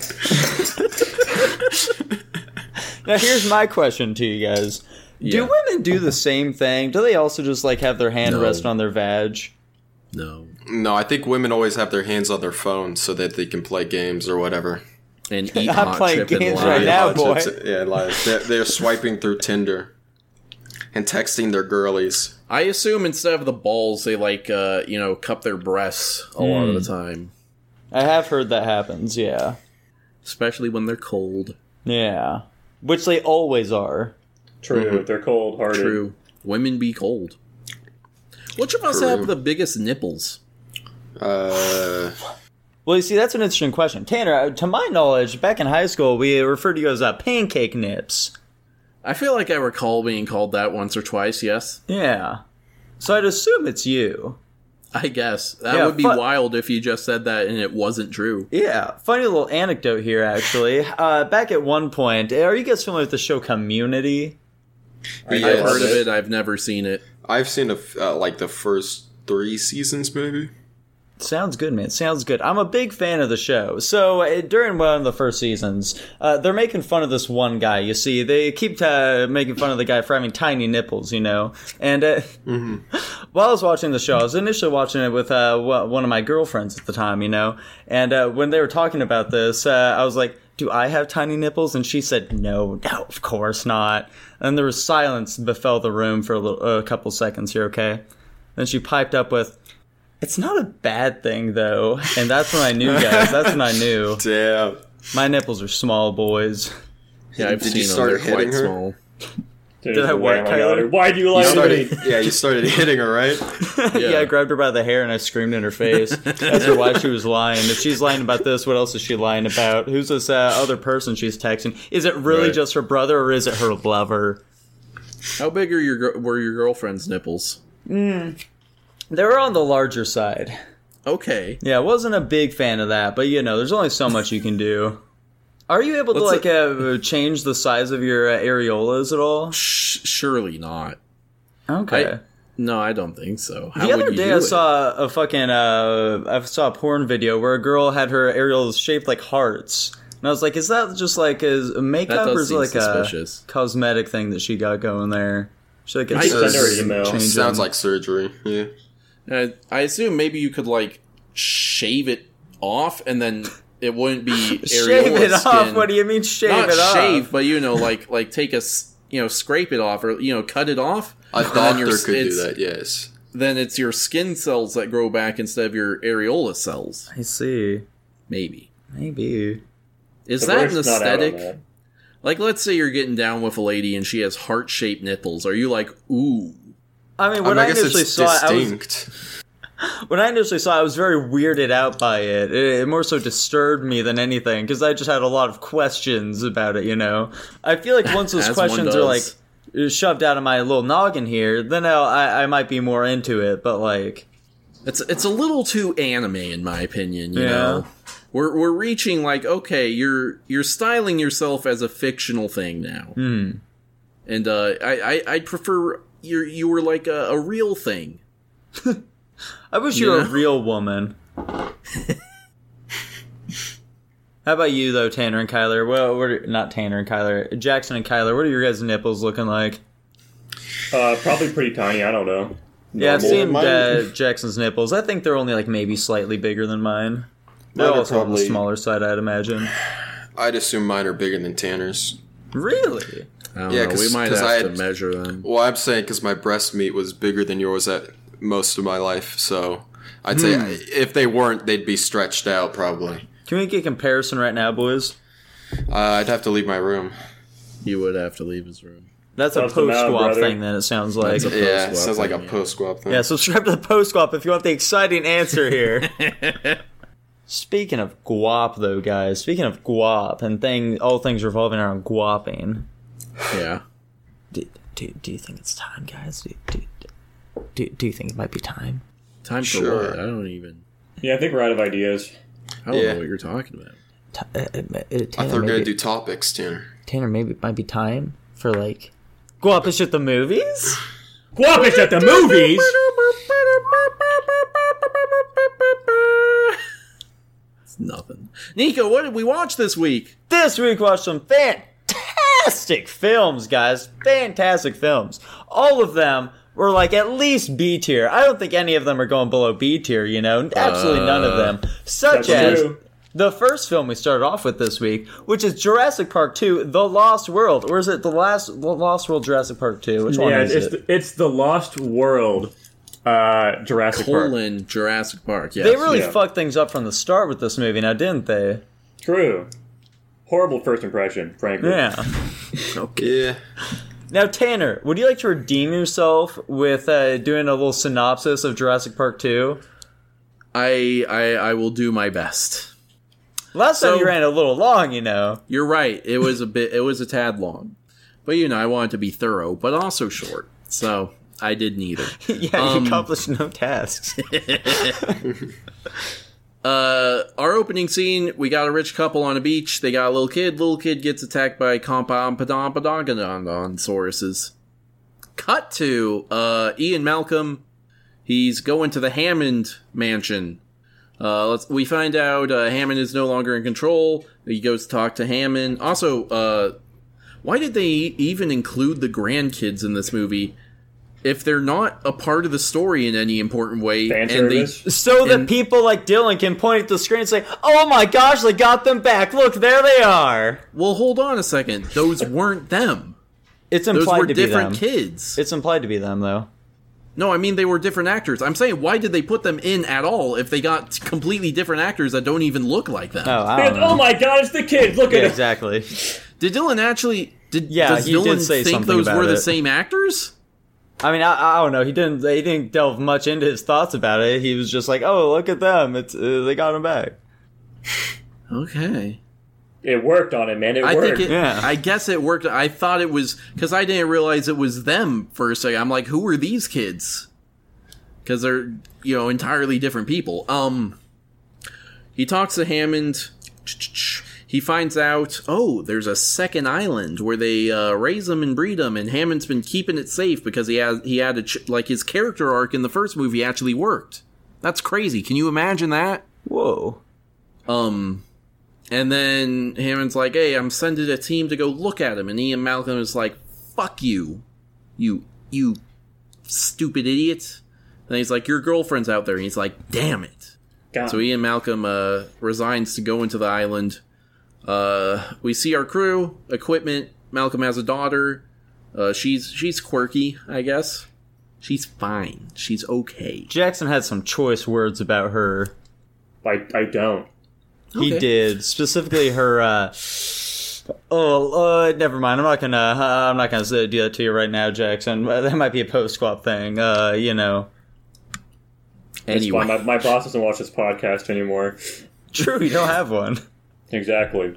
Now, here's my question to you guys. Yeah. Do women do the same thing? Do they also just, like, have their hand no. rest on their vag? No. No, I think women always have their hands on their phones so that they can play games or whatever. And eat I'm playing games right now, boy. Yeah, like they're, they're swiping through Tinder and texting their girlies. I assume instead of the balls, they like uh, you know cup their breasts a mm. lot of the time. I have heard that happens. Yeah, especially when they're cold. Yeah, which they always are. True, mm-hmm. They're cold-hearted. True, women be cold. Which of us True. have the biggest nipples? Uh, well, you see, that's an interesting question. Tanner, to my knowledge, back in high school, we referred to you as uh, pancake nips. I feel like I recall being called that once or twice, yes. Yeah. So I'd assume it's you. I guess. That yeah, would be fun- wild if you just said that and it wasn't true. Yeah. Funny little anecdote here, actually. uh, back at one point, are you guys familiar with the show Community? Yes. I've heard of it. I've never seen it. I've seen, a, uh, like, the first three seasons, maybe. Sounds good, man. Sounds good. I'm a big fan of the show. So uh, during one of the first seasons, uh, they're making fun of this one guy. You see, they keep t- making fun of the guy for having tiny nipples, you know. And uh, mm-hmm. while I was watching the show, I was initially watching it with uh, one of my girlfriends at the time, you know. And uh, when they were talking about this, uh, I was like, do I have tiny nipples? And she said, no, no, of course not. And there was silence befell the room for a, little, a couple seconds here, okay? Then she piped up with, it's not a bad thing, though. And that's when I knew, guys. That's when I knew. Damn. My nipples are small, boys. Yeah, I've Did seen you start them. They're quite her? Small. Dude, Did I work, Kyler? Why do you lie to me? Yeah, you started hitting her, right? Yeah. Yeah, I grabbed her by the hair and I screamed in her face as to why she was lying. If she's lying about this, what else is she lying about? Who's this uh, other person she's texting? Is it really right. just her brother or is it her lover? How big are your were your girlfriend's nipples? Mm. They were on the larger side. Okay. Yeah, I wasn't a big fan of that, but, you know, there's only so much you can do. Are you able What's to, like, a- uh, change the size of your uh, areolas at all? Sh- surely not. Okay. I- no, I don't think so. How the other would you day do I it? saw a fucking, uh, I saw a porn video where a girl had her areolas shaped like hearts. And I was like, is that just, like, is makeup or is it, like, suspicious. a cosmetic thing that she got going there? She, like, it's uh, sounds like surgery, yeah. Uh, I assume maybe you could, like, shave it off, and then it wouldn't be areola Shave it skin. off? What do you mean shave Not it shave, off? Not shave, but, you know, like, like take a, you know, scrape it off or, you know, cut it off. A doctor your, could do that, yes. Then it's your skin cells that grow back instead of your areola cells. I see. Maybe. Maybe. Is the that an aesthetic? Like, let's say you're getting down with a lady and she has heart-shaped nipples. Are you like, ooh? I mean, when I, mean, I, I initially saw distinct. it, I was, when I initially saw it, I was very weirded out by it. It, it more so disturbed me than anything, because I just had a lot of questions about it, you know? I feel like once those questions are, like, shoved out of my little noggin here, then I'll, I, I might be more into it, but, like... It's it's a little too anime, in my opinion, you yeah. know? We're we're reaching, like, okay, you're you're styling yourself as a fictional thing now. Hmm. And uh, I, I, I'd prefer... You you were like a, a real thing. I wish you, you were know? a real woman. How about you, though, Tanner and Kyler? Well, we're, not Tanner and Kyler. Jackson and Kyler, what are your guys' nipples looking like? Uh, probably pretty tiny, I don't know. Yeah, I've seen uh, Jackson's nipples. I think they're only, like, maybe slightly bigger than mine. They're mine also probably, on the smaller side, I'd imagine. I'd assume mine are bigger than Tanner's. Really? I don't yeah, know. We might have I had, to measure them. Well, I'm saying because my breast meat was bigger than yours at most of my life, so I'd hmm. say if they weren't, they'd be stretched out probably. Can we get a comparison right now, boys? Uh, I'd have to leave my room. You would have to leave his room. That's Love a post-squab thing, then, it sounds like. Yeah, it sounds thing, like a yeah. post-squab thing. Yeah, subscribe to the post-squab if you want the exciting answer here. Speaking of guap, though, guys, speaking of guap, and thing, all things revolving around guapping... Yeah. Do, do, do you think it's time, guys? Do, do, do, do you think it might be time? Time for sure. what? I don't even... Yeah, I think we're out of ideas. I don't yeah. know what you're talking about. Ta- uh, uh, Tanner, I thought we were going to do topics, Tanner. Tanner, maybe it might be time for, like... Guapish at the movies? Guapish at the movies? It's nothing. Nico, what did we watch this week? This week we watched some fan... Fantastic films, guys. Fantastic films. All of them were, like, at least B tier. I don't think any of them are going below B tier, you know? Absolutely uh, none of them. Such as true. the first film we started off with this week, which is Jurassic Park two, The Lost World. Or is it The Last The Lost World Jurassic Park two? Which yeah, one is it's it? The, it's The Lost World uh, Jurassic Colon, Park. Colon Jurassic Park, yes. They really yeah. fucked things up from the start with this movie, now, didn't they? True. Horrible first impression, frankly. Yeah. Okay. Yeah. Now, Tanner, would you like to redeem yourself with uh, doing a little synopsis of Jurassic Park two? I I, I will do my best. Last so, time you ran a little long, you know. You're right. It was a bit. It was a tad long, but you know I wanted to be thorough, but also short. So I did neither. yeah, um, you accomplished no tasks. Uh, our opening scene, we got a rich couple on a beach. They got a little kid. Little kid gets attacked by Compodonpadonpadonpadonsauruses. Cut to uh, Ian Malcolm. He's going to the Hammond Mansion Uh, let's, we find out uh, Hammond is no longer in control. He goes to talk to Hammond. Also, uh, why did they even include the grandkids in this movie? If they're not a part of the story in any important way, and they, so that and, people like Dylan can point at the screen and say, "Oh my gosh, they got them back! Look, there they are." Well, hold on a second; those weren't them. It's implied those were to be different them. Kids. It's implied to be them, though. No, I mean they were different actors. I'm saying, why did they put them in at all if they got completely different actors that don't even look like them? Oh, I don't and, know. Oh my god, it's the kids! Look yeah, at exactly. It. Did Dylan actually? Did yeah? Does he Dylan did say think those were it. The same actors? I mean, I, I don't know. He didn't. He didn't delve much into his thoughts about it. He was just like, "Oh, look at them! It's uh, they got him back." Okay, it worked on him, man. It I worked. Think it, yeah. I guess it worked. I thought it was because I didn't realize it was them for a second. I'm like, "Who are these kids?" Because they're you know entirely different people. Um, he talks to Hammond. He finds out, oh, there's a second island where they uh, raise them and breed them, and Hammond's been keeping it safe because he had he had a ch- like his character arc in the first movie actually worked. That's crazy. Can you imagine that? Whoa. Um, and then Hammond's like, hey, I'm sending a team to go look at him, and Ian Malcolm is like, fuck you, you you stupid idiot. And he's like, your girlfriend's out there, and he's like, damn it. God. So Ian Malcolm uh, resigns to go into the island. Uh, we see our crew, equipment. Malcolm has a daughter. Uh, she's she's quirky, I guess. She's fine. She's okay. Jackson had some choice words about her. I, I don't. He okay. did. Specifically her, uh... Oh, uh, never mind. I'm not gonna, uh, I'm not gonna do that to you right now, Jackson. That might be a post-squat thing, uh, you know. Anyway. My, my boss doesn't watch this podcast anymore. True, you don't have one. Exactly.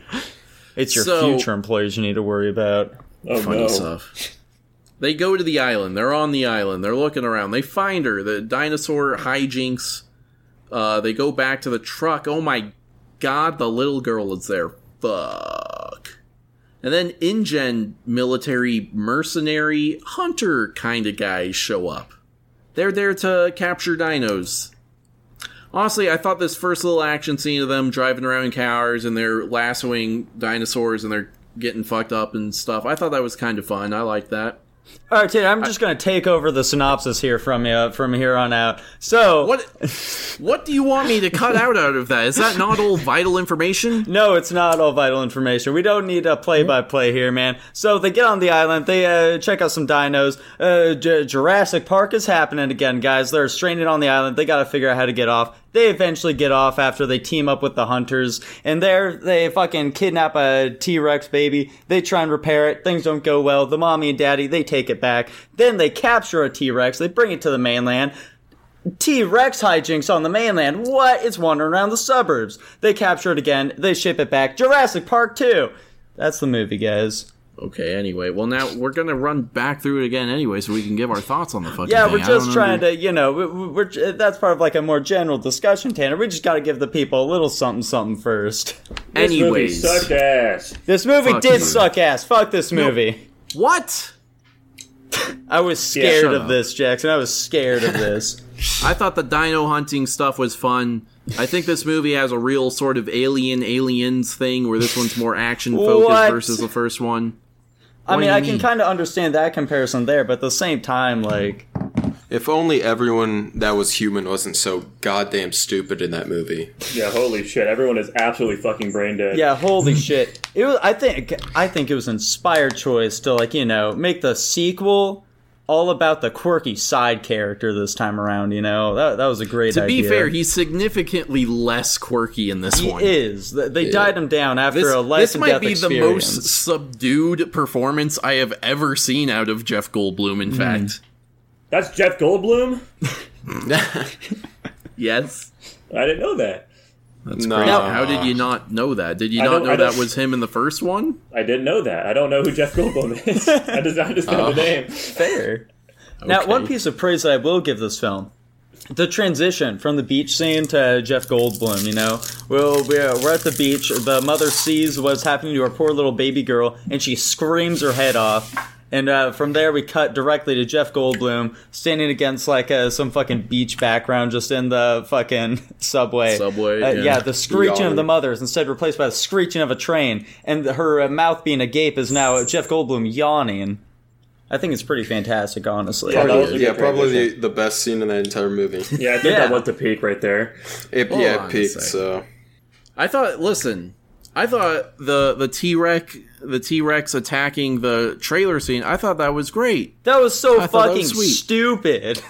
It's your so, future employees you need to worry about. Oh, funny no. stuff. They go to the island. They're on the island. They're looking around. They find her. The dinosaur hijinks. Uh, they go back to the truck. Oh my god, the little girl is there. Fuck. And then InGen military mercenary hunter kind of guys show up. They're there to capture dinos. Honestly, I thought this first little action scene of them driving around in cars and they're lassoing dinosaurs and they're getting fucked up and stuff, I thought that was kind of fun. I liked that. All right, Ted, I'm I, just going to take over the synopsis here from you, from here on out. So... What What do you want me to cut out out of that? Is that not all vital information? No, it's not all vital information. We don't need a play-by-play here, man. So they get on the island. They uh, check out some dinos. Uh, J- Jurassic Park is happening again, guys. They're stranded on the island. They got to figure out how to get off. They eventually get off after they team up with the hunters, and there they fucking kidnap a T-Rex baby. They try and repair it. Things don't go well. The mommy and daddy, they take it back. Then they capture a T-Rex. They bring it to the mainland. T-Rex hijinks on the mainland. What? It's wandering around the suburbs. They capture it again. They ship it back. Jurassic Park two. That's the movie, guys. Okay, anyway. Well, now we're going to run back through it again anyway so we can give our thoughts on the fucking yeah, thing. Yeah, we're just trying to, you know, we're, we're, that's part of like a more general discussion, Tanner. We just got to give the people a little something-something first. This Anyways. This movie sucked ass. This movie Fuck did movie. suck ass. Fuck this movie. No. What? I was scared yeah, of up. this, Jackson. I was scared of this. I thought the dino hunting stuff was fun. I think this movie has a real sort of alien aliens thing where this one's more action-focused versus the first one. What I mean, I mean? can kind of understand that comparison there, but at the same time, like... If only everyone that was human wasn't so goddamn stupid in that movie. Yeah, holy shit. Everyone is absolutely fucking brain dead. Yeah, holy shit. It was. I think I think it was an inspired choice to, like, you know, make the sequel all about the quirky side character this time around, you know? That that was a great to idea. To be fair, he's significantly less quirky in this he one. He is. They yeah. died him down after this, a life and death experience. This might be the most subdued performance I have ever seen out of Jeff Goldblum, in mm. fact. That's Jeff Goldblum? Yes. I didn't know that. That's no. crazy. How did you not know that? Did you I not know that was him in the first one? I didn't know that. I don't know who Jeff Goldblum is. I just, I just know uh, the name. Fair. Okay. Now, one piece of praise that I will give this film. The transition from the beach scene to Jeff Goldblum, you know. Well, we're at the beach. The mother sees what's happening to her poor little baby girl, and she screams her head off. And uh, from there, we cut directly to Jeff Goldblum standing against like a, some fucking beach background just in the fucking subway. Subway, uh, yeah. yeah. The screeching of the mother is instead replaced by the screeching of a train, and her uh, mouth being agape is now Jeff Goldblum yawning. I think it's pretty fantastic, honestly. Yeah, probably, yeah, probably the, the best scene in the entire movie. Yeah, I think yeah. that went to peak right there. It, yeah, it peaked, so... I thought, listen, I thought the, the T-Rex the T-Rex attacking the trailer scene, I thought that was great. That was so I fucking was stupid.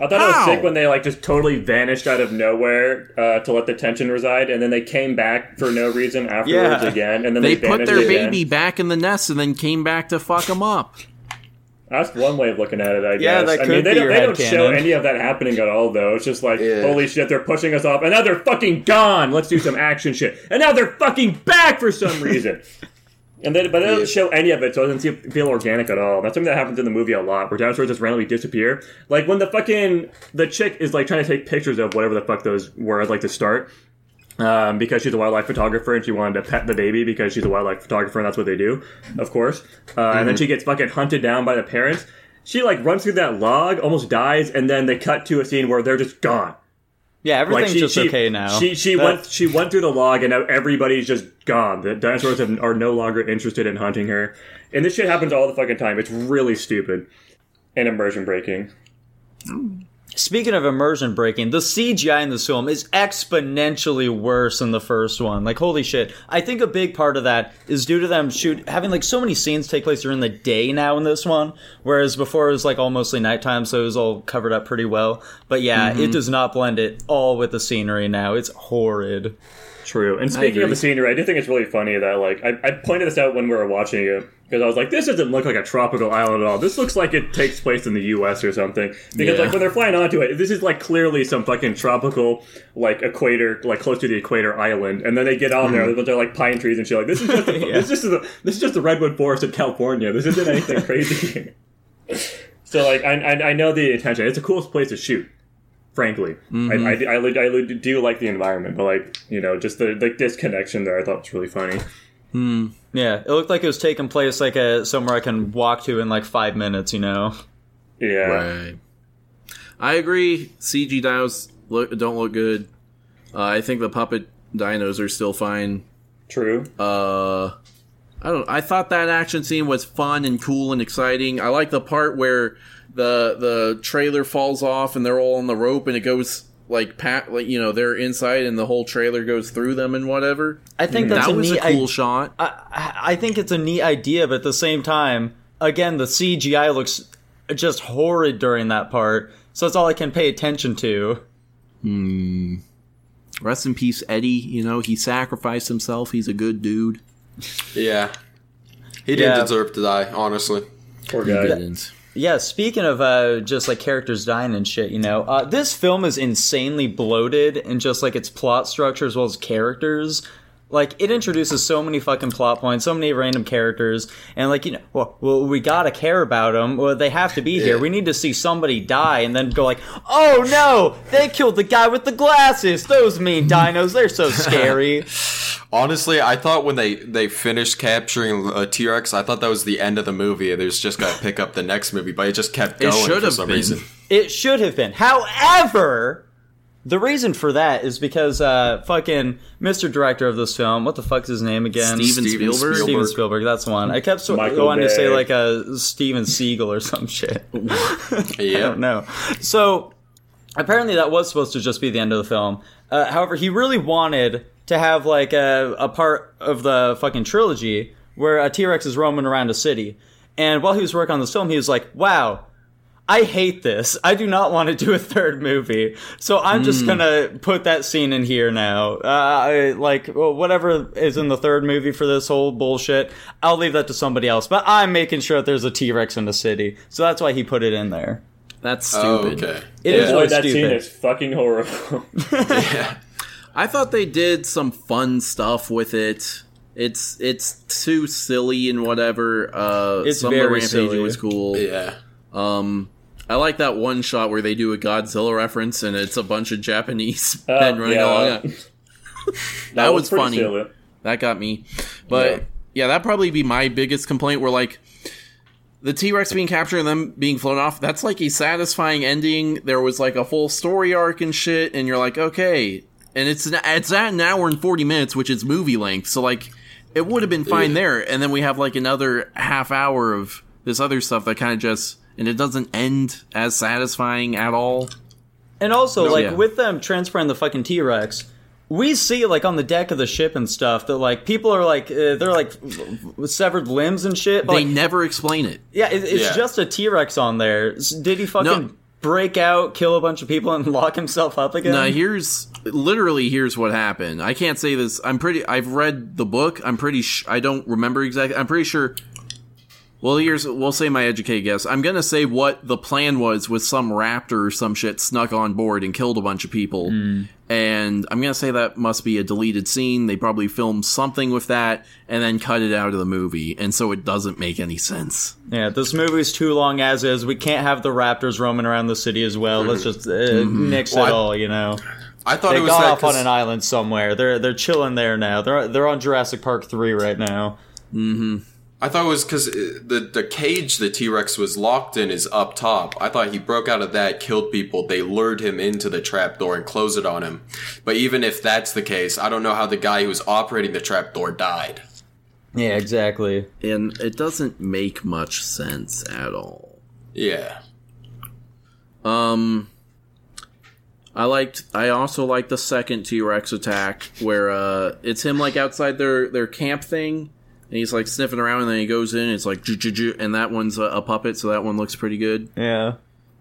I thought How? it was sick when they like just totally vanished out of nowhere uh, to let the tension reside, and then they came back for no reason afterwards yeah. again, and then they, they put their again. baby back in the nest and then came back to fuck them up. That's one way of looking at it, I yeah, guess. That could I mean, they be don't, your they don't show any of that happening at all, though. It's just like, yeah. holy shit, they're pushing us off, and now they're fucking gone. Let's do some action shit. And now they're fucking back for some reason. And they, But they don't show any of it, so it doesn't feel organic at all. That's something that happens in the movie a lot, where dinosaurs just randomly disappear. Like, when the fucking, the chick is, like, trying to take pictures of whatever the fuck those were, like, to start, um, because she's a wildlife photographer and she wanted to pet the baby because she's a wildlife photographer and that's what they do, of course. Uh, mm-hmm. And then she gets fucking hunted down by the parents. She, like, runs through that log, almost dies, and then they cut to a scene where they're just gone. Yeah, everything's like she, just she, okay now. She she but... went she went through the log, and now everybody's just gone. The dinosaurs have, are no longer interested in hunting her. And this shit happens all the fucking time. It's really stupid. And immersion breaking. Mm. Speaking of immersion breaking, the C G I in this film is exponentially worse than the first one. Like, holy shit. I think a big part of that is due to them shoot having, like, so many scenes take place during the day now in this one, whereas before it was, like, all mostly nighttime, so it was all covered up pretty well. But, yeah, mm-hmm. it does not blend at all with the scenery now. It's horrid. True. And speaking of the scenery, I do think it's really funny that, like, I, I pointed this out when we were watching it, because I was like, this doesn't look like a tropical island at all. This looks like it takes place in the U S or something. Because, yeah. like, when they're flying onto it, this is, like, clearly some fucking tropical, like, equator, like, close to the equator island. And then they get on there, mm. they're, like, pine trees and shit. Like, this is just the, yeah. this is just the, this is just the redwood forest of California. This isn't anything crazy. So, like, I, I, I know the intention. It's the coolest place to shoot. Frankly, mm-hmm. I, I, I, I do like the environment, but, like, you know, just the, the disconnection there I thought was really funny. Mm. Yeah, it looked like it was taking place, like, a, somewhere I can walk to in, like, five minutes, you know? Yeah. Right. I agree. C G dinos look, don't look good. Uh, I think the puppet dinos are still fine. True. Uh, I don't. I thought that action scene was fun and cool and exciting. I like the part where... The the trailer falls off and they're all on the rope and it goes like pat like you know they're inside and the whole trailer goes through them and whatever. I think that's that a was neat, a cool I, shot. I, I think it's a neat idea, but at the same time, again, the C G I looks just horrid during that part, so that's all I can pay attention to. Hmm. Rest in peace, Eddie. You know, he sacrificed himself. He's a good dude. Yeah, he didn't yeah. deserve to die. Honestly, poor guy. He didn't. Yeah, speaking of uh, just, like, characters dying and shit, you know, uh, this film is insanely bloated in just, like, its plot structure as well as characters. Like, it introduces so many fucking plot points, so many random characters, and, like, you know, well, well we gotta care about them. Well, they have to be here. We need to see somebody die and then go like, oh, no, they killed the guy with the glasses. Those mean dinos, they're so scary. Honestly, I thought when they, they finished capturing a T-Rex, I thought that was the end of the movie. They just got to pick up the next movie, but it just kept going it for some been. reason. It should have been. However, the reason for that is because uh, fucking Mister Director of this film, what the fuck's his name again? Steven, Steven Spielberg? Spielberg? Steven Spielberg, that's the one. I kept so- going Bay. to say like a Steven Seagal or some shit. yeah. I don't know. So, apparently that was supposed to just be the end of the film. Uh, however, he really wanted... to have, like, a, a part of the fucking trilogy where a T-Rex is roaming around a city. And while he was working on this film, he was like, wow, I hate this. I do not want to do a third movie. So I'm mm. just going to put that scene in here now. Uh, I, like, well, whatever is in the third movie for this whole bullshit, I'll leave that to somebody else. But I'm making sure that there's a T-Rex in the city. So that's why he put it in there. That's stupid. Oh, okay. It yeah. is really that stupid. That scene is fucking horrible. yeah. I thought they did some fun stuff with it. It's it's too silly and whatever. Uh, it's some very of the rampaging silly. was cool. Yeah. Um, I like that one shot where they do a Godzilla reference and it's a bunch of Japanese uh, men running yeah. along. that, that was, was funny. Silly. That got me. But yeah. yeah, that'd probably be my biggest complaint. Where like the T-Rex being captured and them being flown off, that's like a satisfying ending. There was like a full story arc and shit, and you're like, okay. And it's it's at an hour and forty minutes, which is movie length, so like it would have been fine there. And then we have like another half hour of this other stuff that kind of just, and it doesn't end as satisfying at all. And also, no, like, yeah. with them transferring the fucking T-Rex, we see, like, on the deck of the ship and stuff that, like, people are, like, uh, they're, like, with severed limbs and shit. But, they like, never explain it. Yeah, it, it's yeah. just a T-Rex on there. Did he fucking no. break out, kill a bunch of people, and lock himself up again? No, here's, literally, here's what happened. I can't say this. I'm pretty, I've read the book. I'm pretty, sh- I don't remember exactly. I'm pretty sure... Well, here's, we'll say my educated guess. I'm going to say what the plan was was some raptor or some shit snuck on board and killed a bunch of people. Mm. And I'm going to say that must be a deleted scene. They probably filmed something with that and then cut it out of the movie. And so it doesn't make any sense. Yeah, this movie's too long as is. We can't have the raptors roaming around the city as well. Let's just uh, mm-hmm. nix well, it I, all, you know. I thought they it was got off on an island somewhere. They're they're chilling there now. They're they're on Jurassic Park three right now. Mm-hmm. I thought it was because the, the cage the T-Rex was locked in is up top. I thought he broke out of that, killed people. They lured him into the trapdoor and closed it on him. But even if that's the case, I don't know how the guy who was operating the trapdoor died. Yeah, exactly. And it doesn't make much sense at all. Yeah. Um... I liked. I also liked the second T-Rex attack where uh, it's him like outside their, their camp thing. And he's, like, sniffing around, and then he goes in, and it's like, ju-ju-ju, and that one's a, a puppet, so that one looks pretty good. Yeah.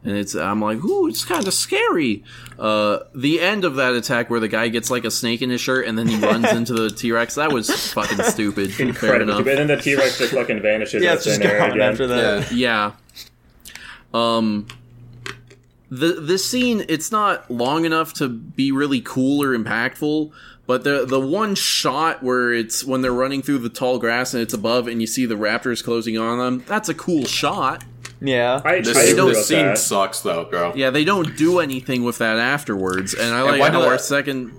And it's, I'm like, ooh, it's kind of scary. Uh, the end of that attack where the guy gets, like, a snake in his shirt, and then he runs into the T-Rex, that was fucking stupid. Incredible. And then the T-Rex just fucking vanishes. Yeah, it's just gone again. After that. Yeah. yeah. Um... The this scene, it's not long enough to be really cool or impactful, but the the one shot where it's when they're running through the tall grass and it's above and you see the raptors closing on them, that's a cool shot. Yeah. I, this I don't, this scene that. sucks, though, bro. Yeah, they don't do anything with that afterwards, and I like and how our second...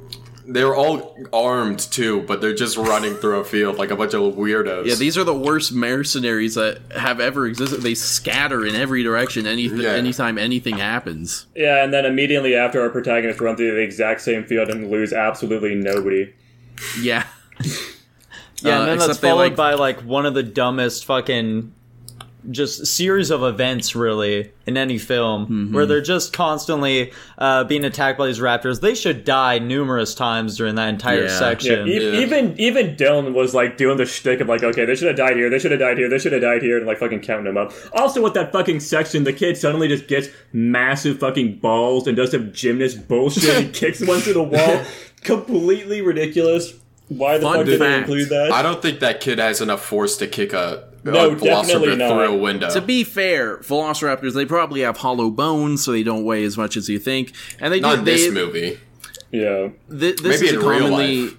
They were all armed, too, but they're just running through a field like a bunch of weirdos. Yeah, these are the worst mercenaries that have ever existed. They scatter in every direction any yeah. anytime anything happens. Yeah, and then immediately after, our protagonists run through the exact same field and lose absolutely nobody. Yeah. yeah, and then uh, that's followed like, by, like, one of the dumbest fucking... just series of events, really, in any film, mm-hmm. where they're just constantly uh, being attacked by these raptors. They should die numerous times during that entire yeah. section. Yeah. E- yeah. Even even Dylan was, like, doing the shtick of, like, okay, they should have died here, they should have died here, they should have died here, and, like, fucking counting them up. Also, with that fucking section, the kid suddenly just gets massive fucking balls and does some gymnast bullshit and kicks one through the wall. Completely ridiculous. Why the Fun fuck did they include that? I don't think that kid has enough force to kick a... No, definitely not. Through a window. To be fair, velociraptors, they probably have hollow bones, so they don't weigh as much as you think. And they not do, in this they, movie. Yeah. Th- this Maybe is in a commonly, real life.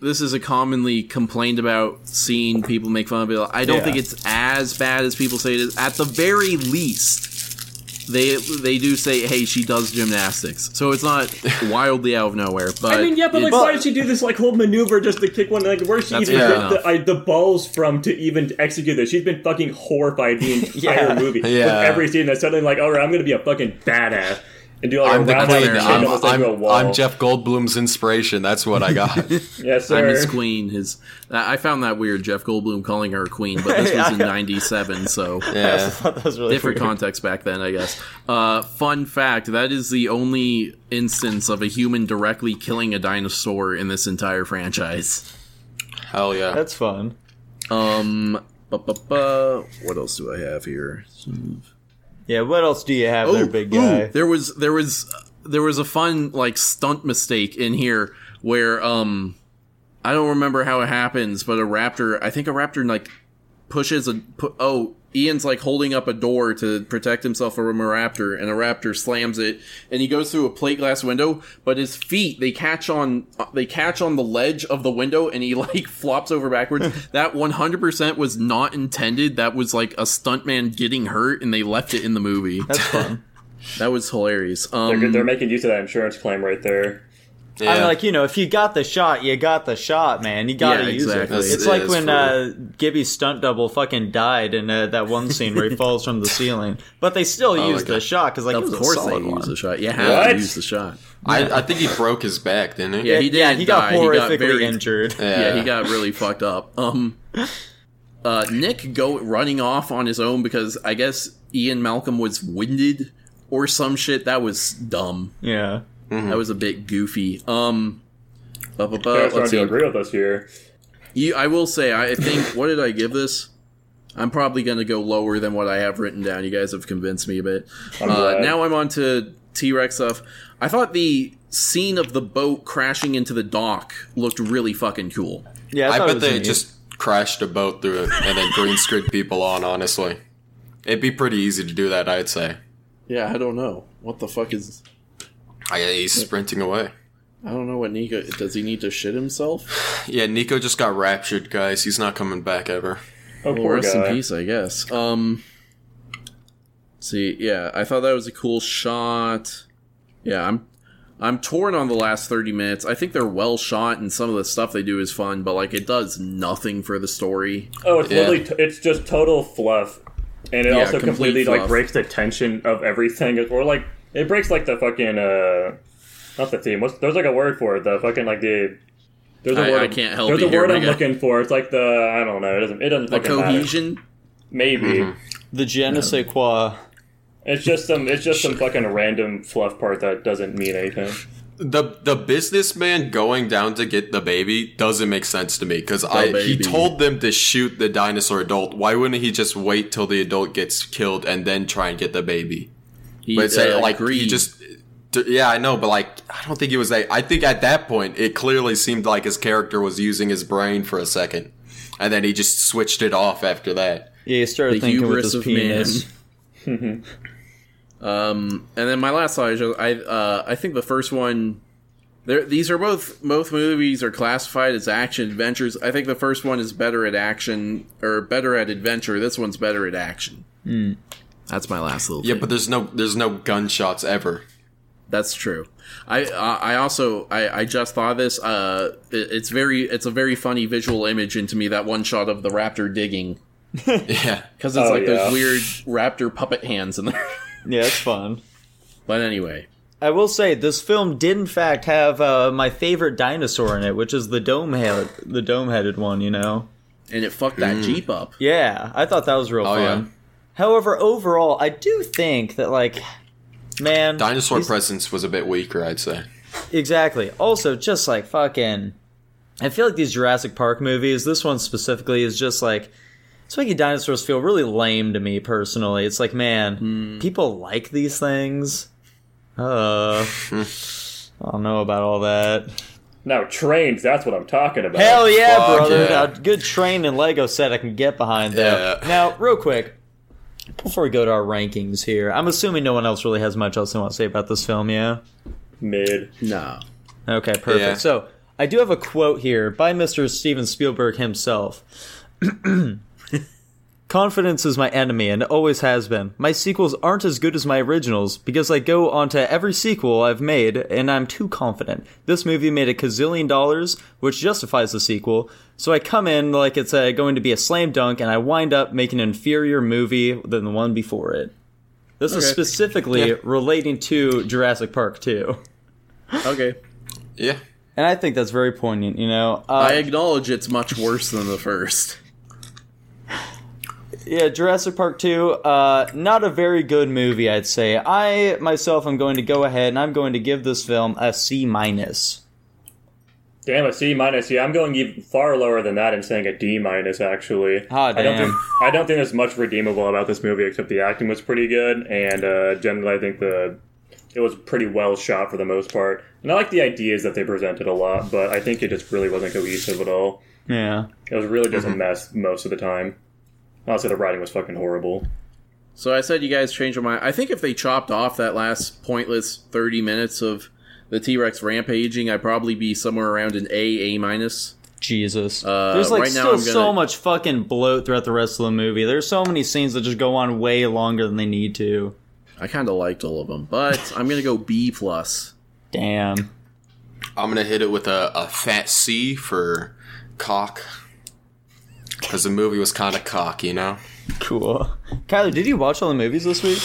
This is a commonly complained about scene. People make fun of it. I don't yeah. think it's as bad as people say it is. At the very least, they they do say, hey, she does gymnastics. So it's not wildly out of nowhere. But I mean, yeah, but like, but, why did she do this like whole maneuver just to kick one? Like, where she even get the, I, the balls from to even execute this? She's been fucking horrified the entire yeah. movie. Yeah. With every scene that's suddenly like, all right, I'm going to be a fucking badass. And do like I'm a round out and I'm, almost I'm, like a wall. I'm Jeff Goldblum's inspiration. That's what I got. Yes, sir. I'm his queen. His I found that weird, Jeff Goldblum calling her a queen, but this was in ninety-seven, so yeah. that was really different weird. Context back then, I guess. Uh, fun fact, that is the only instance of a human directly killing a dinosaur in this entire franchise. Hell yeah. That's fun. Um, ba-ba-ba. What else do I have here? Yeah, what else do you have oh, there, big guy? Ooh, there was there was there was a fun like stunt mistake in here where um I don't remember how it happens, but a raptor I think a raptor like pushes a pu- oh Ian's like holding up a door to protect himself from a raptor, and a raptor slams it, and he goes through a plate glass window, but his feet they catch on they catch on the ledge of the window, and he like flops over backwards. That one hundred percent was not intended. That was like a stuntman getting hurt, and they left it in the movie. That's fun. That was hilarious. Um, they're, they're making use of that insurance claim right there. Yeah. I'm like, you know, if you got the shot, you got the shot, man. You gotta yeah, use exactly. it. It's, it's like when uh, Gibby's stunt double fucking died in uh, that one scene where he falls from the ceiling. But they still oh used the shot because, like, of course they use the shot. You have what? to use the shot. I, I think he broke his back, didn't he? Yeah, he did. Yeah, he got die. horrifically he got very, injured. Yeah. yeah, he got really fucked up. Um, uh, Nick go running off on his own because I guess Ian Malcolm was winded or some shit. That was dumb. Yeah. Mm-hmm. That was a bit goofy. Um, up, up, up. Let's see. Real this year. You, I will say, I think. What did I give this? I'm probably going to go lower than what I have written down. You guys have convinced me a bit. I'm uh, now I'm on to T-Rex stuff. I thought the scene of the boat crashing into the dock looked really fucking cool. Yeah, I, I bet they neat. just crashed a boat through it and then green screen people on. Honestly, it'd be pretty easy to do that. I'd say. Yeah, I don't know what the fuck is. I, he's sprinting away. I don't know what Nico... Does he need to shit himself? Yeah, Nico just got raptured, guys. He's not coming back ever. Oh, well, rest guy. in peace, I guess. Um, see, yeah, I thought that was a cool shot. Yeah, I'm I'm torn on the last thirty minutes. I think they're well shot, and some of the stuff they do is fun, but, like, it does nothing for the story. Oh, it's yeah. literally... T- it's just total fluff. And it yeah, also completely, fluff. like, breaks the tension of everything. Or, like... It breaks, like, the fucking, uh... Not the theme. What's, there's, like, a word for it. The fucking, like, the... There's a I, word... I can't help There's a word I'm got... looking for. It's, like, the... I don't know. It doesn't... It doesn't fucking matter. The cohesion? Maybe. Mm-hmm. The je ne sais quoi. It's just some... It's just some fucking random fluff part that doesn't mean anything. The the businessman going down to get the baby doesn't make sense to me. Because I baby. he told them to shoot the dinosaur adult. Why wouldn't he just wait till the adult gets killed and then try and get the baby? He, but say uh, like he just, yeah, I know, but like I don't think he was that. I think at that point it clearly seemed like his character was using his brain for a second, and then he just switched it off after that. Yeah, he started the thinking with his penis. um, and then my last slide, I uh, I think the first one. These are both both movies are classified as action adventures. I think the first one is better at action or better at adventure. This one's better at action. Mm. That's my last little. Yeah, thing. but there's no there's no gunshots ever. That's true. I I, I also I, I just thought of this. Uh, it, it's very it's a very funny visual image, and to me that one shot of the raptor digging. yeah, because it's oh, like yeah. those weird raptor puppet hands in there. yeah, it's fun. But anyway, I will say this film did in fact have uh, my favorite dinosaur in it, which is the dome head, the dome headed one. You know, and it fucked that mm. Jeep up. Yeah, I thought that was real oh, fun. Yeah. However, overall, I do think that, like, man... Dinosaur presence was a bit weaker, I'd say. Exactly. Also, just, like, fucking... I feel like these Jurassic Park movies, this one specifically, is just, like... It's making dinosaurs feel really lame to me, personally. It's like, man, mm. people like these things? Uh... I don't know about all that. Now, trains, that's what I'm talking about. Hell yeah, Fuck brother! Yeah. Now, good train and Lego set I can get behind there. Yeah. Now, real quick... Before we go to our rankings here, I'm assuming no one else really has much else they want to say about this film, yeah? Mid. No. Okay, perfect. Yeah. So, I do have a quote here by Mister Steven Spielberg himself. Confidence is my enemy, and always has been. My sequels aren't as good as my originals, because I go onto every sequel I've made, and I'm too confident. This movie made a gazillion dollars, which justifies the sequel, so I come in like it's uh, going to be a slam dunk, and I wind up making an inferior movie than the one before it. This okay. is specifically yeah. relating to Jurassic Park two. Okay. Yeah. And I think that's very poignant, you know? Uh, I acknowledge it's much worse than the first. Yeah, Jurassic Park two, uh, not a very good movie, I'd say. I, myself, am going to go ahead and I'm going to give this film a C minus. Damn, a C minus. Yeah, I'm going even far lower than that and saying a D minus, actually. Ah, damn. I don't think, I don't think there's much redeemable about this movie, except the acting was pretty good, and uh, generally I think the it was pretty well shot for the most part. And I like the ideas that they presented a lot, but I think it just really wasn't cohesive at all. Yeah. It was really just a mess most of the time. Honestly, the writing was fucking horrible. So I said you guys changed your mind. I think if they chopped off that last pointless thirty minutes of the T-Rex rampaging, I'd probably be somewhere around an A, A minus. Jesus. Uh, There's like right still now gonna... so much fucking bloat throughout the rest of the movie. There's so many scenes that just go on way longer than they need to. I kind of liked all of them, but I'm going to go B plus. Damn. I'm gonna hit it with a, a fat C for cock, because the movie was kind of cock, you know. Cool. Kyler, did you watch all the movies this week?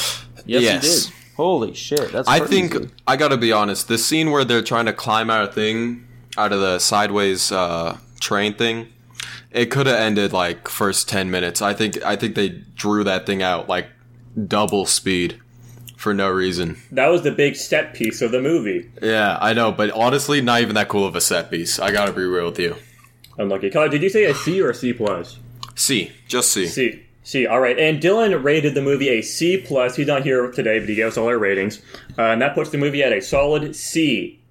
Yes, yes. You did. Holy shit! That's I think easy. I gotta be honest. The scene where they're trying to climb out of thing, out of the sideways uh, train thing, it could have ended like first ten minutes. I think I think they drew that thing out like double speed for no reason. That was the big set piece of the movie. Yeah, I know, but honestly, not even that cool of a set piece. I gotta be real with you. Unlucky. Kyler, did you say a C or a C plus? C, just C. C. C, all right. And Dylan rated the movie a C plus. He's not here today, but he gave us all our ratings. Uh, and that puts the movie at a solid C.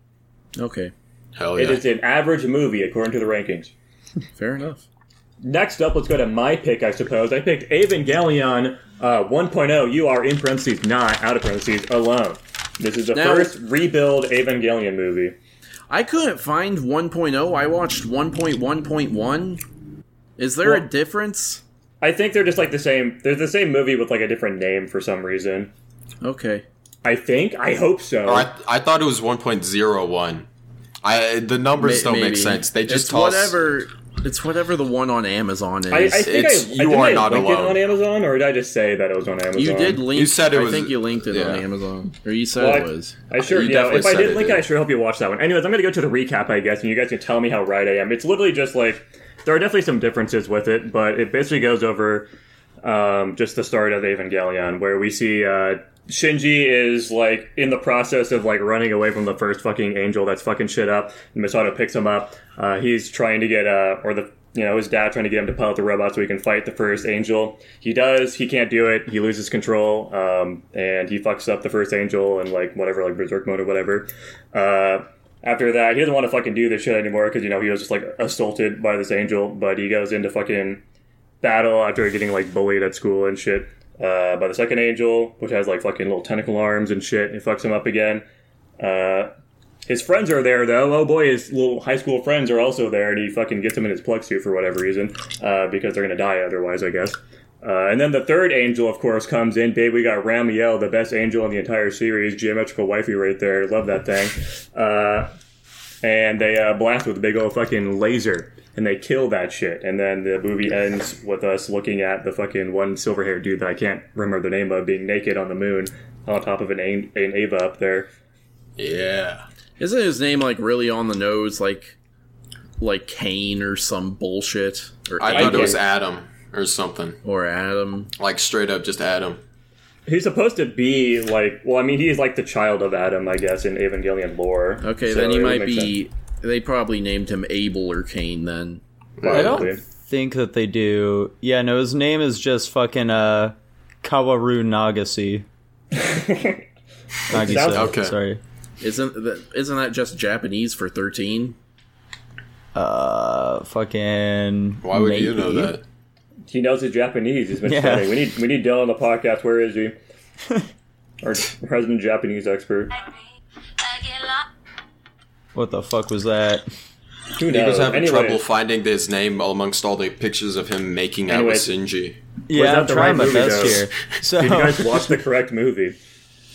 Okay. Hell yeah. It is an average movie, according to the rankings. Fair enough. Next up, let's go to my pick, I suppose. I picked Evangelion uh, one point oh. You are, in parentheses, not, out of parentheses, alone. This is the now, first rebuild Evangelion movie. I couldn't find one point oh. I watched one point one point one. Is there well, a difference? I think they're just like the same. They're the same movie with like a different name for some reason. Okay. I think. I hope so. Oh, I, th- I thought it was one point oh one. I the numbers M- don't maybe. make sense. They just it's toss whatever. It's whatever the one on Amazon is. I, I think it's, I, you did are I not link alone. It on Amazon, or did I just say that it was on Amazon? You did link. You said it was. I think you linked it yeah. on Amazon, or you said well, it was. I, I sure. You yeah. If I did link it, it, I sure hope you watched that one. Anyways, I'm going to go to the recap, I guess, and you guys can tell me how right I am. It's literally just like. There are definitely some differences with it, but it basically goes over um, just the start of Evangelion, where we see uh, Shinji is, like, in the process of, like, running away from the first fucking angel that's fucking shit up, and Misato picks him up. Uh, he's trying to get, uh, or the, you know, his dad trying to get him to pilot the robot so he can fight the first angel. He does, he can't do it, he loses control, um, and he fucks up the first angel and, like, whatever, like, berserk mode or whatever. Uh... After that, he doesn't want to fucking do this shit anymore because, you know, he was just, like, assaulted by this angel. But he goes into fucking battle after getting, like, bullied at school and shit uh, by the second angel, which has, like, fucking little tentacle arms and shit. It fucks him up again. Uh, his friends are there, though. Oh, boy, his little high school friends are also there. And he fucking gets him in his plug suit for whatever reason uh, because they're going to die otherwise, I guess. Uh, and then the third angel, of course, comes in. Babe, we got Ramiel, the best angel in the entire series. Geometrical wifey right there. Love that thing. Uh, and they uh, blast with a big old fucking laser. And they kill that shit. And then the movie ends with us looking at the fucking one silver-haired dude that I can't remember the name of being naked on the moon on top of an, an-, an Ava up there. Yeah. Isn't his name, like, really on the nose? Like, like Cain or some bullshit? Or I thought it was Adam. Or something. Or Adam. Like, straight up, just Adam. He's supposed to be, like... Well, I mean, he's, like, the child of Adam, I guess, in Evangelion lore. Okay, so then he might be... Sense. They probably named him Abel or Cain, then. Probably. I don't think that they do. Yeah, no, his name is just fucking, uh... Kaworu Nagase. Nagisa, sounds- okay. Sorry. Isn't that, isn't that just Japanese for thirteen? Uh, fucking... Why would maybe? You know that? He knows the Japanese. He's been yeah. studying. We need we need Dylan on the podcast. Where is he? Our resident Japanese expert. What the fuck was that? Who knows? He was having anyway. trouble finding his name amongst all the pictures of him making out with Shinji. Yeah, I'm trying my best here. So did you guys watch the correct movie?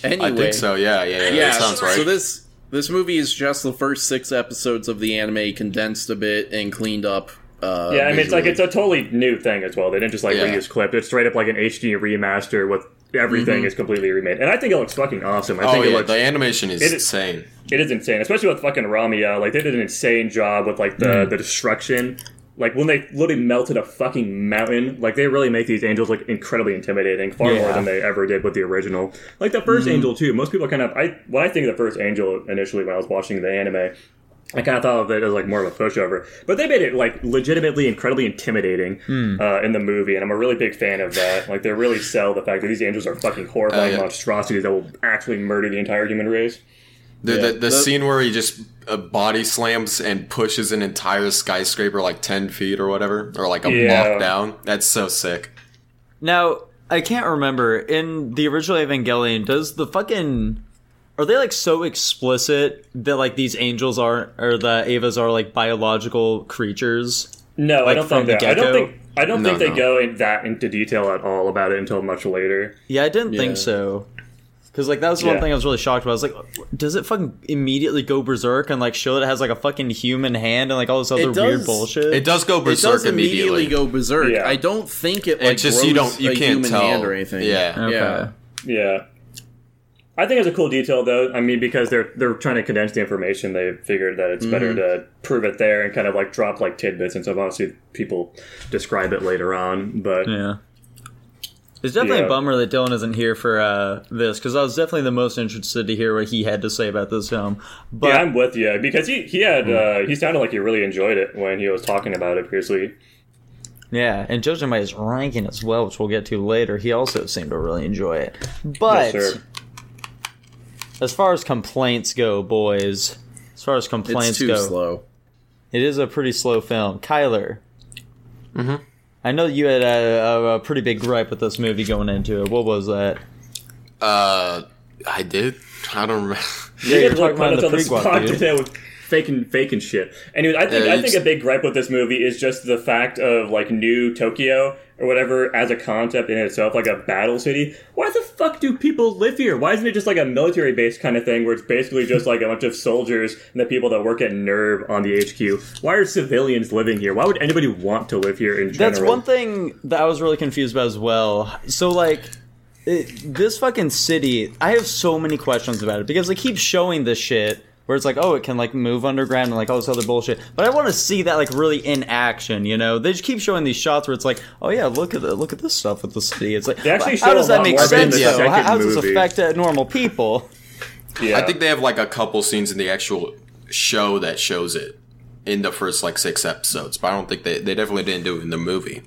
Anyway, I think so. Yeah, yeah, yeah. yeah that sounds right. So this this movie is just the first six episodes of the anime condensed a bit and cleaned up. Uh, yeah, I mean, visually. It's like, it's a totally new thing as well. They didn't just, like, yeah. reuse clip. It's straight up like an H D remaster with everything mm-hmm. is completely remade. And I think it looks fucking awesome. I oh, think yeah, it looks, the animation is it, insane. It is insane, especially with fucking Ramiel. Like, they did an insane job with, like, the, mm. the destruction. Like, when they literally melted a fucking mountain, like, they really make these angels look incredibly intimidating, far yeah. more than they ever did with the original. Like, the first mm-hmm. angel, too. Most people kind of... I When I think of the first angel initially when I was watching the anime... I kind of thought of it as, like, more of a pushover. But they made it, like, legitimately incredibly intimidating mm. uh, in the movie, and I'm a really big fan of that. Like, they really sell the fact that these angels are fucking horrifying uh, yeah. monstrosities that will actually murder the entire human race. The, yeah. the, the scene where he just uh, body slams and pushes an entire skyscraper, like, ten feet or whatever, or, like, a yeah. block down, that's so sick. Now, I can't remember, in the original Evangelion, does the fucking... Are they, like, so explicit that, like, these angels are, or the Avas are, like, biological creatures? No, like, I don't think that. I don't think, I don't no, think they no. go in that into detail at all about it until much later. Yeah, I didn't yeah. think so. Because, like, that was the yeah. one thing I was really shocked about. I was like, does it fucking immediately go berserk and, like, show that it has, like, a fucking human hand and, like, all this other does, weird bullshit? It does go berserk it does immediately. It go berserk. Yeah. I don't think it, like, it's just, grows you don't, you a can't human tell. Hand or anything. Yeah. Okay. Yeah. Yeah. I think it's a cool detail, though. I mean, because they're they're trying to condense the information. They figured that it's mm-hmm. better to prove it there and kind of, like, drop, like, tidbits. And so, obviously, people describe it later on. But... yeah. It's definitely yeah. a bummer that Dylan isn't here for uh, this, because I was definitely the most interested to hear what he had to say about this film. But yeah, I'm with you, because he, he had uh, he sounded like he really enjoyed it when he was talking about it previously. Yeah, and judging by his ranking as well, which we'll get to later, he also seemed to really enjoy it. But yes, as far as complaints go, boys, as far as complaints it's too go, slow. It is a pretty slow film. Kyler. Mm-hmm. I know you had a, a pretty big gripe with this movie going into it. What was that? Uh, I did. I don't remember. Yeah, you talking about the pre-guap, dude. Faking, faking shit. Anyways, I think yeah, I think a big gripe with this movie is just the fact of, like, New Tokyo or whatever as a concept in itself, like a battle city. Why the fuck do people live here? Why isn't it just like a military base kind of thing where it's basically just like a bunch of soldiers and the people that work at NERV on the H Q? Why are civilians living here? Why would anybody want to live here in general? That's one thing that I was really confused about as well. So, like, it, this fucking city, I have so many questions about it because they keep showing this shit where it's like, oh, it can, like, move underground and, like, all this other bullshit. But I want to see that, like, really in action, you know? They just keep showing these shots where it's like, oh, yeah, look at the, look at this stuff with the city. It's like, how does that make sense, though? How, how does this affect uh, normal people? Yeah. I think they have, like, a couple scenes in the actual show that shows it in the first, like, six episodes. But I don't think they, they definitely didn't do it in the movie.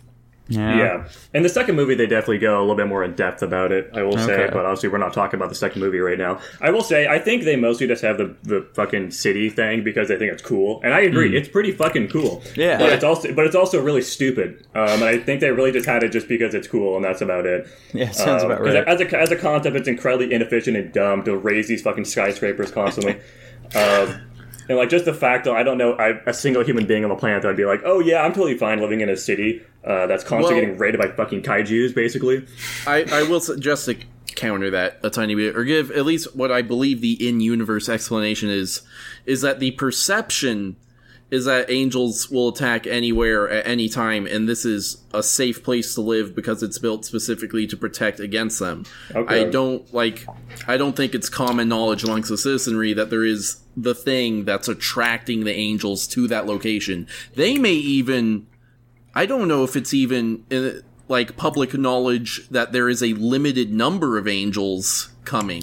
Yeah. yeah. In the second movie, they definitely go a little bit more in depth about it, I will okay. say, but obviously we're not talking about the second movie right now. I will say, I think they mostly just have the, the fucking city thing because they think it's cool, and I agree, mm. it's pretty fucking cool. Yeah. But it's also but it's also really stupid, um, and I think they really just had it just because it's cool, and that's about it. Yeah, it sounds um, about right. As a, as a concept, it's incredibly inefficient and dumb to raise these fucking skyscrapers constantly. um And, like, just the fact that I don't know I, a single human being on the planet that would be like, oh, yeah, I'm totally fine living in a city uh, that's constantly well, getting raided by fucking kaijus, basically. I, I will suggest to counter that a tiny bit, or give at least what I believe the in-universe explanation is, is that the perception is that angels will attack anywhere at any time, and this is a safe place to live because it's built specifically to protect against them. Okay. I don't, like, I don't think it's common knowledge amongst the citizenry that there is the thing that's attracting the angels to that location. They may even, I don't know if it's even uh, like public knowledge that there is a limited number of angels coming.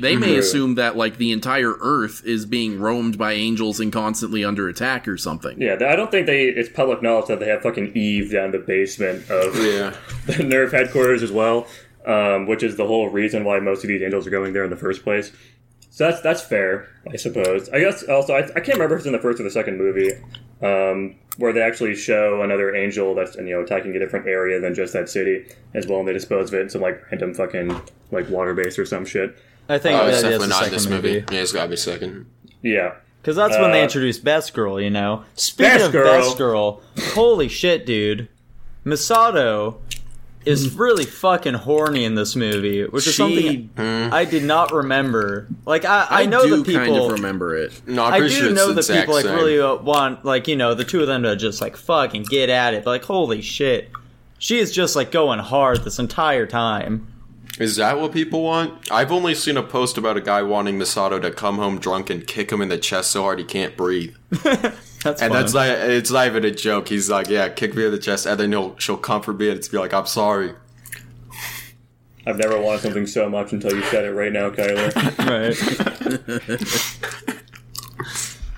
They may mm-hmm. assume that, like, the entire Earth is being roamed by angels and constantly under attack or something. Yeah, I don't think they. It's public knowledge that they have fucking Eve down the basement of yeah. the NERV headquarters as well, um, which is the whole reason why most of these angels are going there in the first place. So that's that's fair, I suppose. I guess also, I, I can't remember if it's in the first or the second movie, um, where they actually show another angel that's, you know, attacking a different area than just that city as well, and they dispose of it in some, like, random fucking, like, water base or some shit. I think uh, that it's definitely is the not in this movie. movie. Yeah, it's gotta be second. Yeah. Because that's uh, when they introduced Best Girl, you know? Speaking Best of Girl. Best Girl, holy shit, dude. Misato is really fucking horny in this movie, which is she, something mm. I did not remember. Like, I, I, I know the people... I do kind of remember it. No, I, I do sure know the people, like, same. Really want, like, you know, the two of them to just, like, fuck and get at it. But, like, holy shit. She is just, like, going hard this entire time. Is that what people want? I've only seen a post about a guy wanting Misato to come home drunk and kick him in the chest so hard he can't breathe. That's and fun. That's like, it's not even a joke. He's like, yeah, kick me in the chest, and then he'll, she'll comfort me and it's be like, I'm sorry. I've never wanted something so much until you said it right now, Kyler. Right.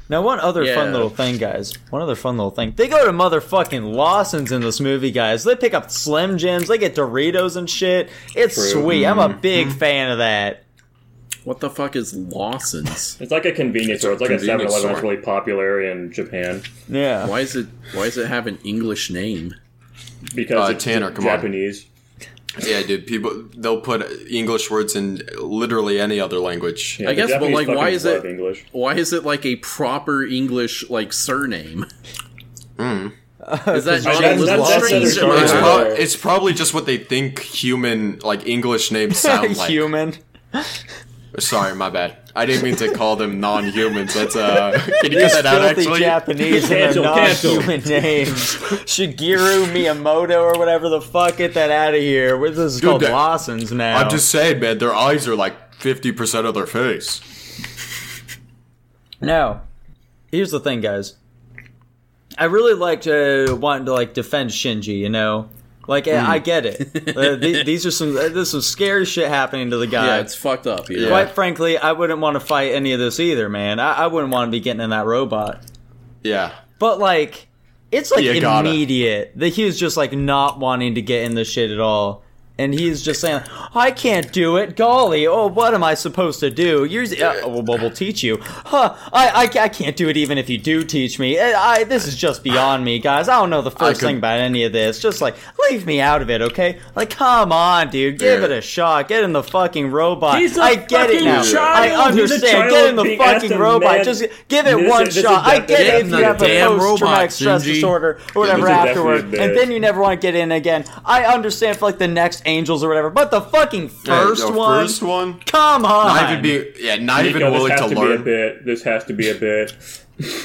Now, one other yeah. fun little thing, guys. One other fun little thing. They go to motherfucking Lawson's in this movie, guys. They pick up Slim Jims. They get Doritos and shit. It's True. sweet. Mm-hmm. I'm a big fan of that. What the fuck is Lawson's? It's like a convenience store. It's like a seven eleven that's really popular in Japan. Yeah. Why is it? Why does it have an English name? Because uh, it's Tanner, come Japanese. On. Yeah, dude. People they'll put English words in literally any other language. Yeah, I guess, Japanese but like, why is it? English. Why is it like a proper English like surname? Hmm. Is that not that's, that's, that's it's, pro- it's probably just what they think human like English names sound like. Human. Sorry, my bad. I didn't mean to call them non-humans. That's uh. Can you get that out? Actually, Japanese cancel, and their non-human names. Shigeru Miyamoto or whatever the fuck. Get that out of here. What's this Dude, called? That, Lawson's now. I'm just saying, man. Their eyes are like fifty percent of their face. Now, here's the thing, guys. I really liked uh, wanting to like defend Shinji. You know. Like, mm. I get it. uh, th- these are some, uh, this is some scary shit happening to the guy. Yeah, it's fucked up. Yeah. Quite frankly, I wouldn't want to fight any of this either, man. I, I wouldn't want to be getting in that robot. Yeah. But, like, it's, like, you immediate. That he was just, like, not wanting to get in this shit at all. And he's just saying, I can't do it. Golly, oh, what am I supposed to do? You're, uh, well, we'll teach you. Huh, I, I, I can't do it even if you do teach me. I, I This is just beyond me, guys. I don't know the first could, thing about any of this. Just, like, leave me out of it, okay? Like, come on, dude. Give dude. it a shot. Get in the fucking robot. He's a I get it now. Child. I understand. Get in the fucking robot. Man. Just give it this one is, shot. I get it if you have a post-traumatic stress G. disorder or whatever afterward. And then you never want to get in again. I understand for, like, the next Angels or whatever, but the fucking first yeah, one, first one, come on! Not even be, yeah, not Nico, even willing to, to learn. Bit. This has to be a bit. It's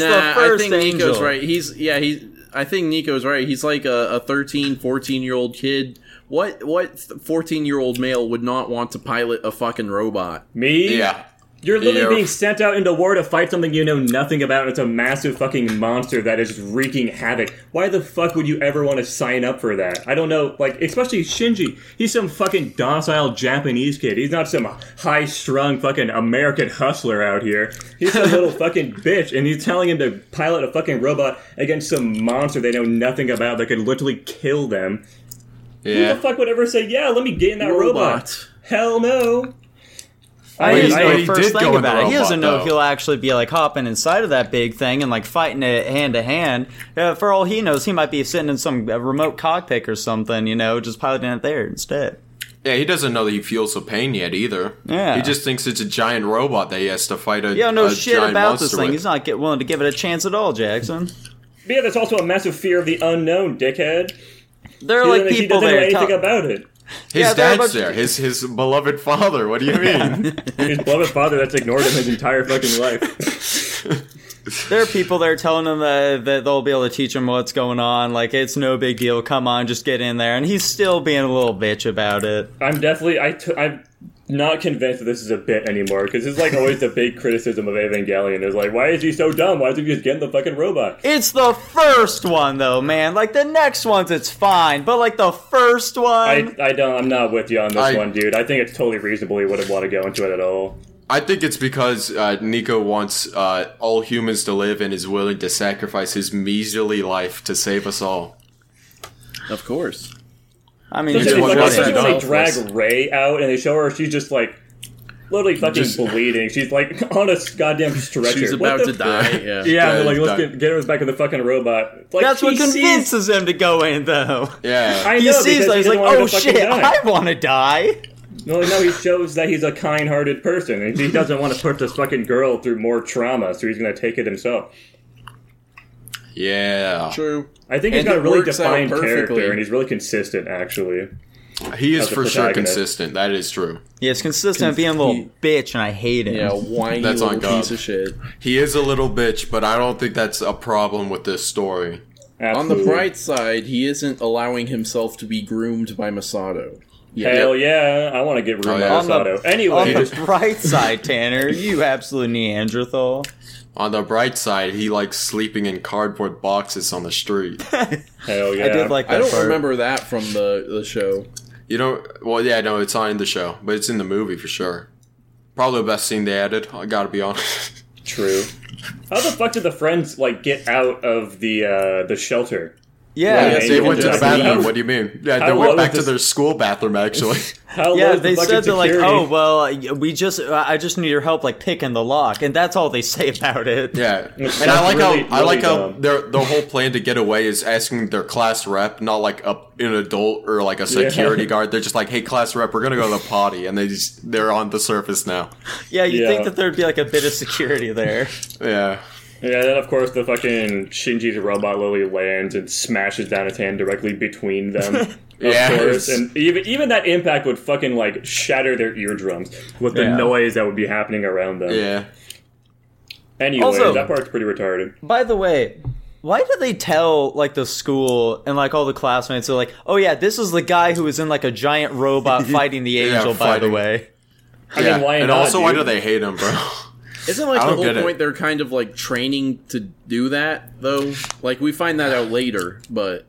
nah, the first I think Angel. Nico's right. He's yeah, he's. I think Nico's right. He's like a, a thirteen, fourteen year old kid. What what fourteen year old male would not want to pilot a fucking robot? Me? Yeah. You're literally Ew. being sent out into war to fight something you know nothing about. It's a massive fucking monster that is wreaking havoc. Why the fuck would you ever want to sign up for that? I don't know, like, especially Shinji. He's some fucking docile Japanese kid. He's not some high-strung fucking American hustler out here. He's a little fucking bitch, and he's telling him to pilot a fucking robot against some monster they know nothing about that could literally kill them. Yeah. Who the fuck would ever say, yeah, let me get in that robot? robot. Hell no. I well, didn't know the first thing about it. Robot, he doesn't know though. He'll actually be, like, hopping inside of that big thing and, like, fighting it hand-to-hand. Uh, for all he knows, he might be sitting in some uh, remote cockpit or something, you know, just piloting it there instead. Yeah, he doesn't know that he feels the pain yet either. Yeah. He just thinks it's a giant robot that he has to fight a giant monster with. He don't know shit about this thing. With. He's not get, willing to give it a chance at all, Jackson. Yeah, that's also a massive fear of the unknown, dickhead. There are, like, people there. He doesn't know anything about it. His yeah, dad's there. His his beloved father. What do you mean? His beloved father that's ignored him his entire fucking life. There are people there telling him that, that they'll be able to teach him what's going on. Like, it's no big deal. Come on, just get in there. And he's still being a little bitch about it. I'm definitely... I t- I'm not convinced that this is a bit anymore. Because it's, like, always the big criticism of Evangelion. Is like, why is he so dumb? Why doesn't he just get in the fucking robot? It's the first one, though, man. Like, the next one's, it's fine. But, like, the first one... I, I don't... I'm not with you on this I, one, dude. I think it's totally reasonable he wouldn't want to go into it at all. I think it's because uh, Nico wants uh, all humans to live and is willing to sacrifice his measly life to save us all. Of course. I mean, especially when like, they like, drag Ray out and they show her, she's just like literally fucking just, bleeding. She's like on a goddamn stretcher. She's about to f- die. Yeah, yeah. They're like, let's get, get her back in the fucking robot. Like, that's what convinces sees... him to go in, though. Yeah, I know, he sees like, he's like, oh shit, I want to die. No, no, he shows that he's a kind-hearted person, and he doesn't want to put this fucking girl through more trauma, so he's going to take it himself. Yeah. True. I think he's and got a really defined character, and he's really consistent, actually. He is for sure consistent. That is true. Yeah, it's consistent Conf- being a little he, bitch, and I hate him. Yeah, whiny that's little piece of shit. He is a little bitch, but I don't think that's a problem with this story. Absolutely. On the bright side, he isn't allowing himself to be groomed by Masato. Yeah. Hell yeah, I want to get groomed oh, yeah. by Masato. On the, anyway. On the bright side, Tanner, you absolute Neanderthal. On the bright side, he likes sleeping in cardboard boxes on the street. Hell yeah. I did like that I don't part. remember that from the, the show. You know, well, yeah, no, it's not in the show, but it's in the movie for sure. Probably the best scene they added, I gotta be honest. True. How the fuck did the friends, like, get out of the uh, the shelter? Yeah, yeah, so they went to the bathroom. What do you mean? Yeah, they went back to their school bathroom, actually. Yeah, they said they're like, oh, well, we just, I just need your help, like, picking the lock, and that's all they say about it. Yeah, and I like how I like how their the whole plan to get away is asking their class rep, not like a an adult or like a security yeah. guard. They're just like, hey, class rep, we're gonna go to the potty, and they just they're on the surface now. Yeah, you yeah. think that there'd be like a bit of security there? Yeah. Yeah, then of course the fucking Shinji's robot Lily lands and smashes down its hand directly between them. Of yeah, course. And even even that impact would fucking like shatter their eardrums with the yeah. noise that would be happening around them. Yeah. Anyway, also, that part's pretty retarded. By the way, why did they tell, like, the school and, like, all the classmates are like, oh, yeah, this is the guy who was in, like, a giant robot fighting the angel, yeah, by the way. I yeah. mean, why And not, also, dude? Why do they hate him, bro? Isn't, like, the whole point they're kind of, like, training to do that, though? Like, we find that out later, but...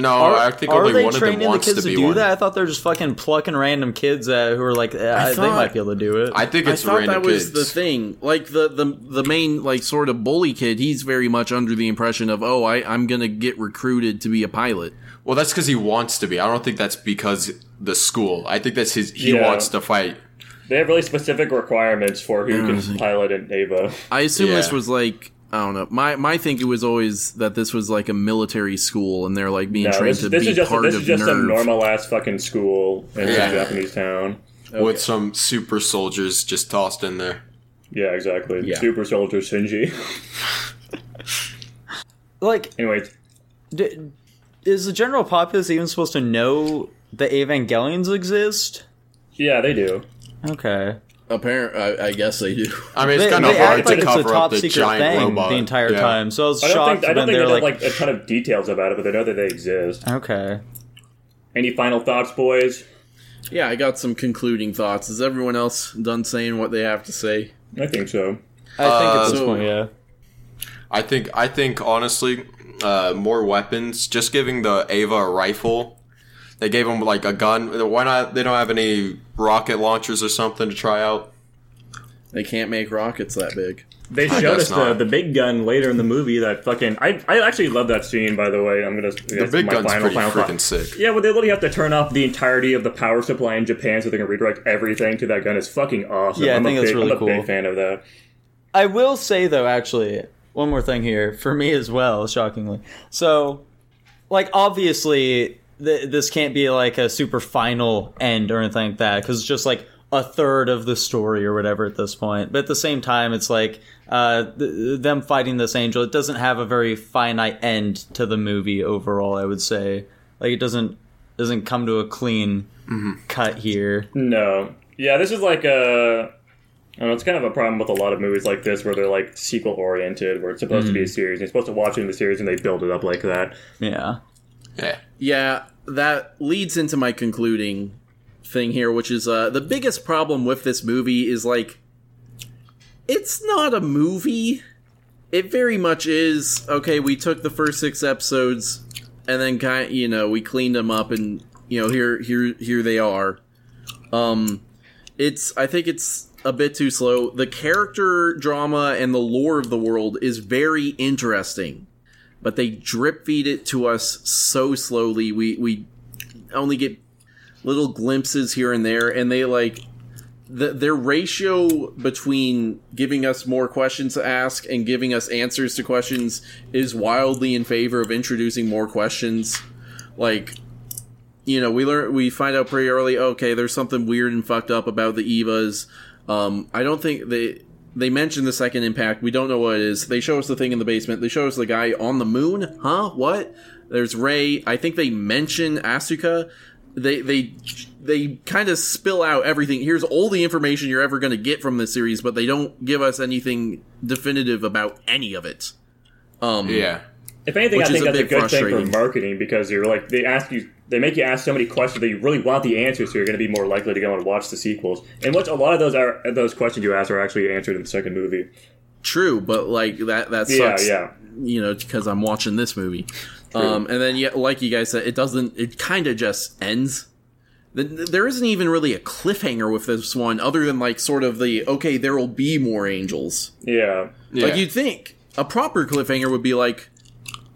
No, are, I think only one of them wants the kids to be to do one. That? I thought they were just fucking plucking random kids uh, who are like, eh, I I, thought, they might be able to do it. I think it's I thought random that was kids. The thing. Like the, the the main like sort of bully kid, he's very much under the impression of, oh, I, I'm gonna get recruited to be a pilot. Well, that's because he wants to be. I don't think that's because the school. I think that's his. He yeah. wants to fight. They have really specific requirements for who can think. pilot an Ava. I assume yeah. this was like. I don't know. My my thinking was always that this was like a military school, and they're like being no, trained this, to this be just, part of NERV. This is just NERV. Some normal ass fucking school in yeah. a Japanese town okay. with some super soldiers just tossed in there. Yeah, exactly. Yeah. Super soldier Shinji. Like, anyway, d- is the general populace even supposed to know the Evangelions exist? Yeah, they do. Okay. Apparently, I, I guess they do. I mean, it's they, kind of hard to like cover up the giant thing robot the entire yeah. time. So I was I shocked. Think, I don't when think they like... have like a ton of details about it, but they know that they exist. Okay. Any final thoughts, boys? Yeah, I got some concluding thoughts. Is everyone else done saying what they have to say? I think so. I uh, think at this so, point, yeah. I think, I think honestly, uh, more weapons. Just giving the Ava a rifle. They gave him, like, a gun. Why not? They don't have any rocket launchers or something to try out. They can't make rockets that big. They showed us the, the big gun later in the movie that fucking... I I actually love that scene, by the way. I'm going to... The big my gun's final, pretty final freaking sick. Yeah, well, they literally have to turn off the entirety of the power supply in Japan so they can redirect everything to that gun. It's fucking awesome. Yeah, I I'm think that's big, really I'm cool. I'm a big fan of that. I will say, though, actually, one more thing here. For me as well, shockingly. So, like, obviously... Th- this can't be, like, a super final end or anything like that, because it's just, like, a third of the story or whatever at this point. But at the same time, it's, like, uh, th- them fighting this angel, it doesn't have a very finite end to the movie overall, I would say. Like, it doesn't doesn't come to a clean mm-hmm. cut here. No. Yeah, this is, like, a... I don't know, it's kind of a problem with a lot of movies like this where they're, like, sequel-oriented, where it's supposed mm-hmm. to be a series, and you're supposed to watch it in the series, and they build it up like that. Yeah. Yeah. Yeah, that leads into my concluding thing here, which is uh, the biggest problem with this movie is, like, it's not a movie. It very much is, okay, we took the first six episodes, and then, kind of, you know, we cleaned them up, and, you know, here here, here they are. Um, it's, I think it's a bit too slow. The character drama and the lore of the world is very interesting. But they drip feed it to us so slowly. We we only get little glimpses here and there, and they like the, their ratio between giving us more questions to ask and giving us answers to questions is wildly in favor of introducing more questions. Like, you know, we learn we find out pretty early. Okay, there's something weird and fucked up about the Evas. Um, I don't think they. They mention the second impact. We don't know what it is. They show us the thing in the basement. They show us the guy on the moon. Huh? What? There's Rey. I think they mention Asuka. They they they kind of spill out everything. Here's all the information you're ever going to get from this series, but they don't give us anything definitive about any of it. Um, yeah. If anything, I think that's a good thing for marketing because you're like they ask you. They make you ask so many questions that you really want the answers, so you're going to be more likely to go and watch the sequels. And which a lot of those are those questions you ask are actually answered in the second movie. True, but like that that sucks. Yeah, yeah. You know, because I'm watching this movie, um, and then yeah, like you guys said, it doesn't. It kind of just ends. There isn't even really a cliffhanger with this one, other than like sort of the okay, there will be more angels. Yeah, yeah. Like you'd think a proper cliffhanger would be like.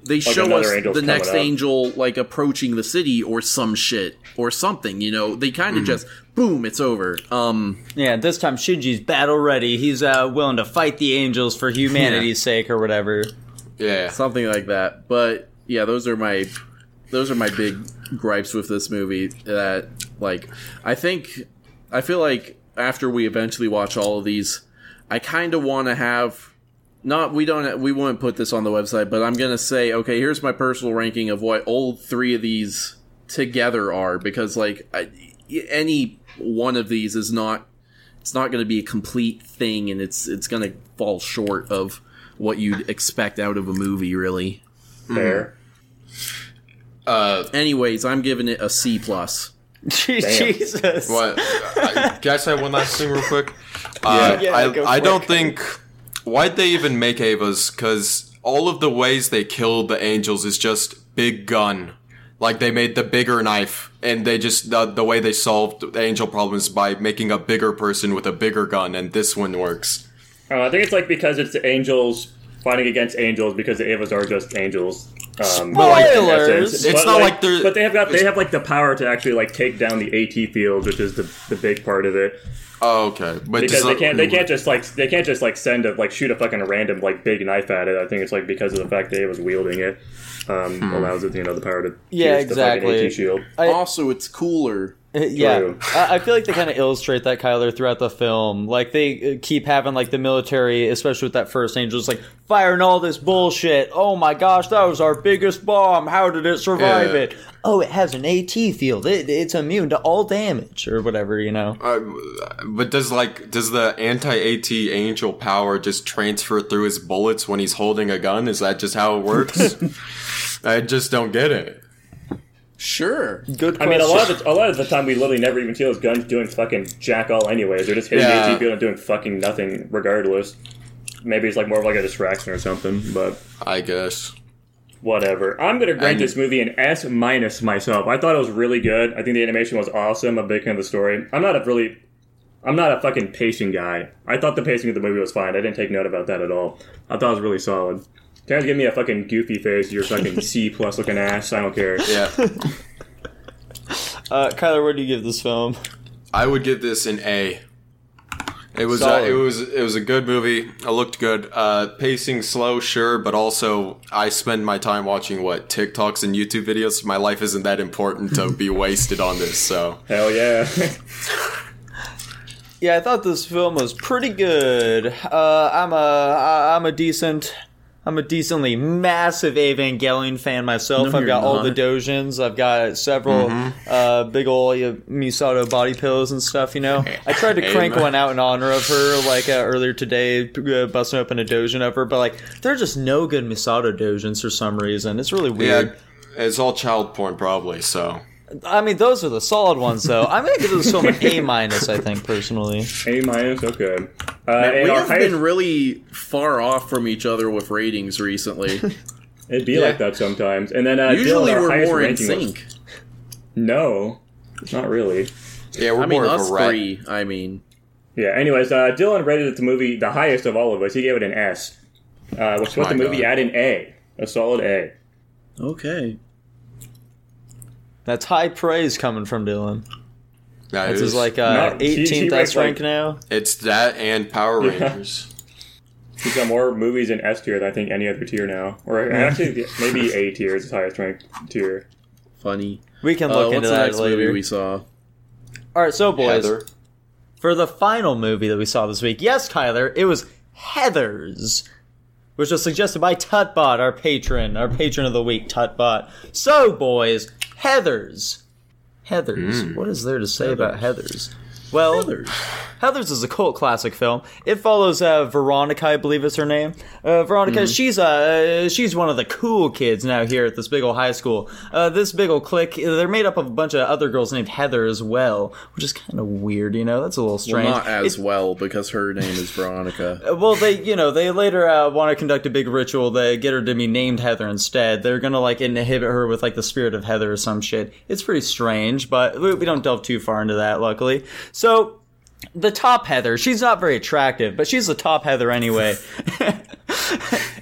They like show us the next up. angel, like, approaching the city or some shit or something, you know? They kind of mm. just, boom, it's over. Um, yeah, this time Shinji's battle ready. He's uh, willing to fight the angels for humanity's yeah. sake or whatever. Yeah. Something like that. But, yeah, those are my those are my big gripes with this movie that, like, I think, I feel like after we eventually watch all of these, I kind of want to have... Not we don't we wouldn't put this on the website, but I'm gonna say, okay, here's my personal ranking of what all three of these together are, because like I, any one of these is not it's not going to be a complete thing, and it's it's going to fall short of what you'd expect out of a movie, really. Fair. Mm. Uh, Anyways, I'm giving it a C plus. Jesus. What? I, can I say one last thing real quick? Uh, yeah, yeah, I, I don't think... Why'd they even make Avas? Because all of the ways they killed the angels is just big gun. Like, they made the bigger knife, and they just, the, the way they solved the angel problems by making a bigger person with a bigger gun, and this one works. Uh, I think it's like because it's the angels fighting against angels, because the Avas are just angels. Um, Spoilers! But like, it's but not like, like they're... But they have, got, they have, like, the power to actually, like, take down the AT field, which is the, the big part of it. Oh, okay. But because they can't, they can't just like, they can't just like send a like shoot a fucking random like big knife at it. I think it's like because of the fact that it was wielding it um, hmm. allows it, you know, the power to yeah use exactly the fucking AT shield. I, also, it's cooler. Yeah, I, I feel like they kind of illustrate that, Kyler, throughout the film. Like they keep having like the military, especially with that first angel, just like firing all this bullshit. Oh my gosh, that was our biggest bomb. How did it survive yeah. it? Oh, it has an AT field. It, it's immune to all damage or whatever, you know. Uh, but does like does the anti-AT angel power just transfer through his bullets when he's holding a gun? Is that just how it works? I just don't get it. Sure. Good question. I mean, a lot of the, a lot of the time we literally never even see those guns doing fucking jack all anyways. They're just hitting yeah. the AT field and doing fucking nothing regardless. Maybe it's like more of like a distraction or something, but I guess. Whatever. I'm going to grade this movie an S minus myself. I thought it was really good. I think the animation was awesome. I'm a big fan of the story. I'm not a really... I'm not a fucking pacing guy. I thought the pacing of the movie was fine. I didn't take note about that at all. I thought it was really solid. Tanner's giving me a fucking goofy face. You're fucking C plus looking ass. I don't care. Yeah. uh, Kyler, what do you give this film? I would give this an A. It was uh, it was it was a good movie. It looked good. Uh, pacing slow, sure, but also I spend my time watching what TikToks and YouTube videos. My life isn't that important to be wasted on this. So hell yeah. Yeah, I thought this film was pretty good. Uh, I'm a I'm a decent I'm a decently massive Evangelion fan myself. No, I've got not. all the doujins. I've got several mm-hmm. uh, big ol' uh, Misato body pillows and stuff, you know. I tried to crank Amen. one out in honor of her, like, uh, earlier today, uh, busting open a doujin of her. But, like, there are just no good Misato doujins for some reason. It's really weird. Yeah, it's all child porn probably, so... I mean, those are the solid ones, though. I'm going to give this film an A minus, I think, personally. A minus, okay. Uh, Man, we have highest... been really far off from each other with ratings recently. It'd be yeah. like that sometimes. And then uh, usually Dylan, we're more in sync. Was... No, not really. Yeah, we're I more mean, of us a rat. three. I mean, yeah. Anyways, uh, Dylan rated the movie the highest of all of us. He gave it an S, uh, which put the movie God. at an A, a solid A. Okay. That's high praise coming from Dylan. That this is, is like uh, no, eighteenth she, she S rank like, now. It's that and Power Rangers. Yeah. He's got more movies in S tier than I think any other tier now. Or actually, maybe A tier is his highest rank tier. Funny. We can look uh, into that later. Movie we saw. All right, so boys, Heather. For the final movie that we saw this week, yes, Tyler, it was Heathers, which was suggested by Tutbot, our patron, our patron of the week, Tutbot. So, boys. Heathers. Heathers. Mm. What is there to say Heathers. about Heathers? Well, Heathers. Heathers is a cult classic film. It follows uh, Veronica, I believe is her name. Uh, Veronica, mm. she's uh, she's one of the cool kids now here at this big old high school. Uh, this big old clique, they're made up of a bunch of other girls named Heather as well, which is kind of weird, you know? That's a little strange. Well, not as it, well, because her name is Veronica. Well, they, you know, they later uh, want to conduct a big ritual. They get her to be named Heather instead. They're going to, like, inhibit her with, like, the spirit of Heather or some shit. It's pretty strange, but we, we don't delve too far into that, luckily. So, the top Heather, she's not very attractive, but she's the top Heather anyway.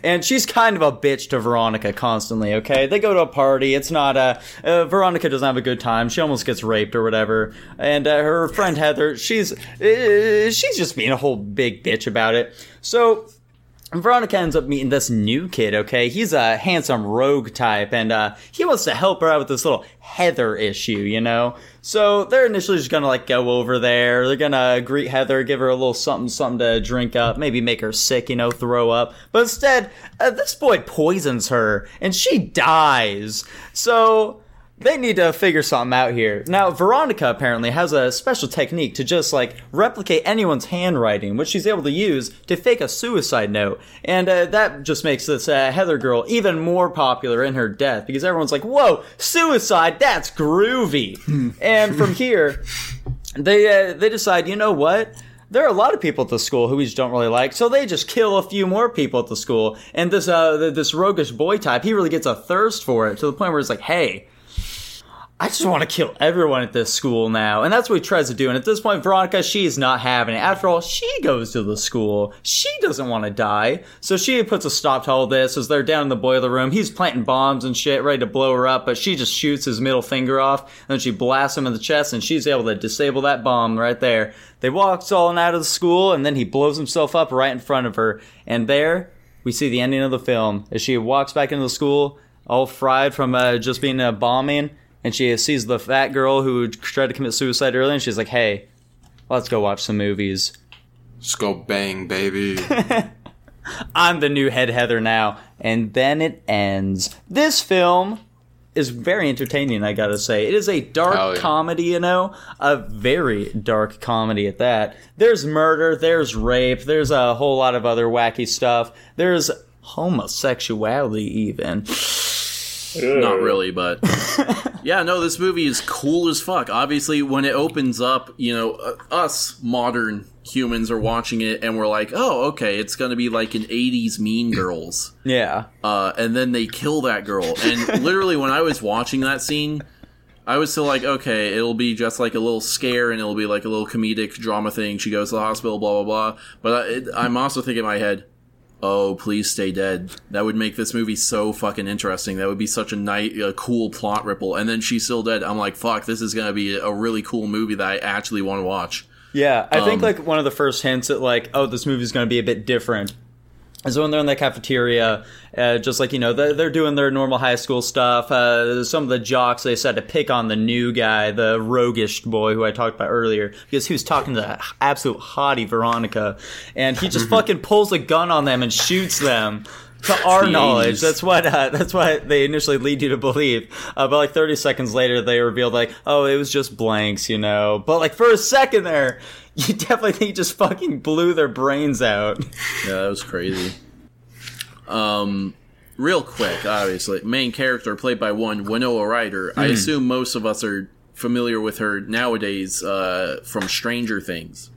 And she's kind of a bitch to Veronica constantly, okay? They go to a party. It's not a... Uh, Veronica doesn't have a good time. She almost gets raped or whatever. And uh, her friend Heather, she's... Uh, she's just being a whole big bitch about it. So... And Veronica ends up meeting this new kid, okay? He's a handsome rogue type, and uh, he wants to help her out with this little Heather issue, you know? So they're initially just gonna, like, go over there. They're gonna greet Heather, give her a little something, something to drink up, maybe make her sick, you know, throw up. But instead, uh, this boy poisons her, and she dies. So they need to figure something out here. Now, Veronica apparently has a special technique to just, like, replicate anyone's handwriting, which she's able to use to fake a suicide note. And uh, that just makes this uh, Heather girl even more popular in her death, because everyone's like, whoa, suicide, that's groovy. And from here, they uh, they decide, you know what? There are a lot of people at the school who we just don't really like, so they just kill a few more people at the school. And this uh, this roguish boy type, he really gets a thirst for it, to the point where it's like, hey, I just want to kill everyone at this school now. And that's what he tries to do. And at this point, Veronica, she's not having it. After all, she goes to the school. She doesn't want to die. So she puts a stop to all this as they're down in the boiler room. He's planting bombs and shit, ready to blow her up. But she just shoots his middle finger off. And then she blasts him in the chest. And she's able to disable that bomb right there. They walk all out of the school. And then he blows himself up right in front of her. And there, we see the ending of the film. As she walks back into the school, all fried from uh, just being a bombing. And she sees the fat girl who tried to commit suicide earlier, and she's like, hey, let's go watch some movies. Let's go bang, baby. I'm the new head Heather now. And then it ends. This film is very entertaining, I gotta say. It is a dark oh, yeah. comedy, you know? A very dark comedy at that. There's murder, there's rape, there's a whole lot of other wacky stuff. There's homosexuality, even. Not really, but yeah, no, this movie is cool as fuck. Obviously, when it opens up, you know, us modern humans are watching it and we're like, oh, okay, it's going to be like an eighties Mean Girls. Yeah. Uh, and then they kill that girl. And literally when I was watching that scene, I was still like, okay, it'll be just like a little scare and it'll be like a little comedic drama thing. She goes to the hospital, blah, blah, blah. But I, it, I'm also thinking in my head, oh, please stay dead. That would make this movie so fucking interesting. That would be such a nice, a cool plot ripple. And then she's still dead. I'm like, fuck, this is going to be a really cool movie that I actually want to watch. Yeah, I um, think like one of the first hints at like, oh, this movie's going to be a bit different. And so when they're in the cafeteria, uh, just like, you know, they're, they're doing their normal high school stuff. Uh, some of the jocks, they decided to pick on the new guy, the roguish boy who I talked about earlier, because he was talking to that absolute hottie Veronica. And he just fucking pulls a gun on them and shoots them. To our Jeez. knowledge, that's what uh, that's what they initially lead you to believe. Uh, but like thirty seconds later, they revealed like, oh, it was just blanks, you know. But like for a second there, you definitely think you just fucking blew their brains out. Yeah, that was crazy. Um, real quick, obviously, main character played by one Winona Ryder. Mm. I assume most of us are familiar with her nowadays uh, from Stranger Things.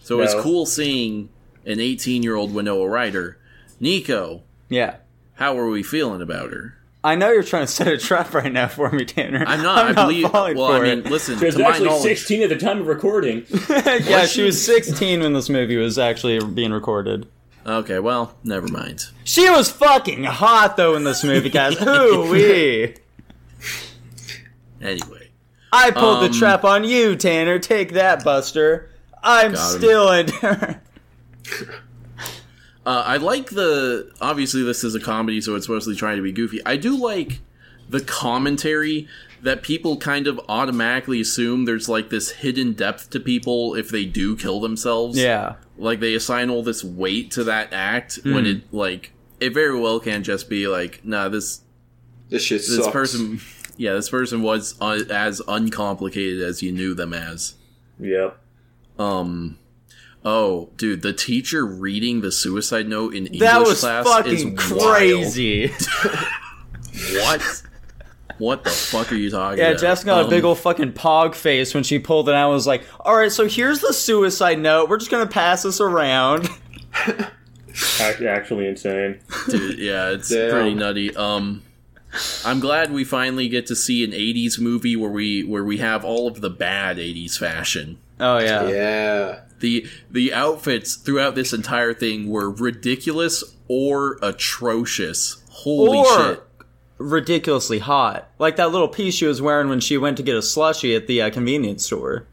So no. It's cool seeing an eighteen-year-old Winona Ryder. Nico. Yeah. How are we feeling about her? I know you're trying to set a trap right now for me, Tanner. I'm not. I'm I not believe. Falling well, for I mean, it. listen. She was actually sixteen at the time of recording. Yeah, she was sixteen when this movie was actually being recorded. Okay, well, never mind. She was fucking hot though in this movie, guys. Ooh-wee. Anyway, I pulled um, the trap on you, Tanner. Take that, Buster. I'm still in her. Uh, I like the... Obviously, this is a comedy, so it's mostly trying to be goofy. I do like the commentary that people kind of automatically assume there's, like, this hidden depth to people if they do kill themselves. Yeah. Like, they assign all this weight to that act mm. when it, like... It very well can just be, like, nah, this... This shit this sucks. Person, yeah, this person was uh, as uncomplicated as you knew them as. Yeah. Um... Oh, dude, the teacher reading the suicide note in English class is wild. That was fucking crazy. What? What the fuck are you talking yeah, about? Yeah, Jess got um, a big old fucking pog face when she pulled it out and was like, all right, so here's the suicide note. We're just going to pass this around. Actually insane. Dude, yeah, it's Damn. pretty nutty. Um... I'm glad we finally get to see an eighties movie where we where we have all of the bad eighties fashion. Oh yeah. Yeah. The the outfits throughout this entire thing were ridiculous or atrocious. Holy or shit. Ridiculously hot. Like that little piece she was wearing when she went to get a slushie at the uh, convenience store.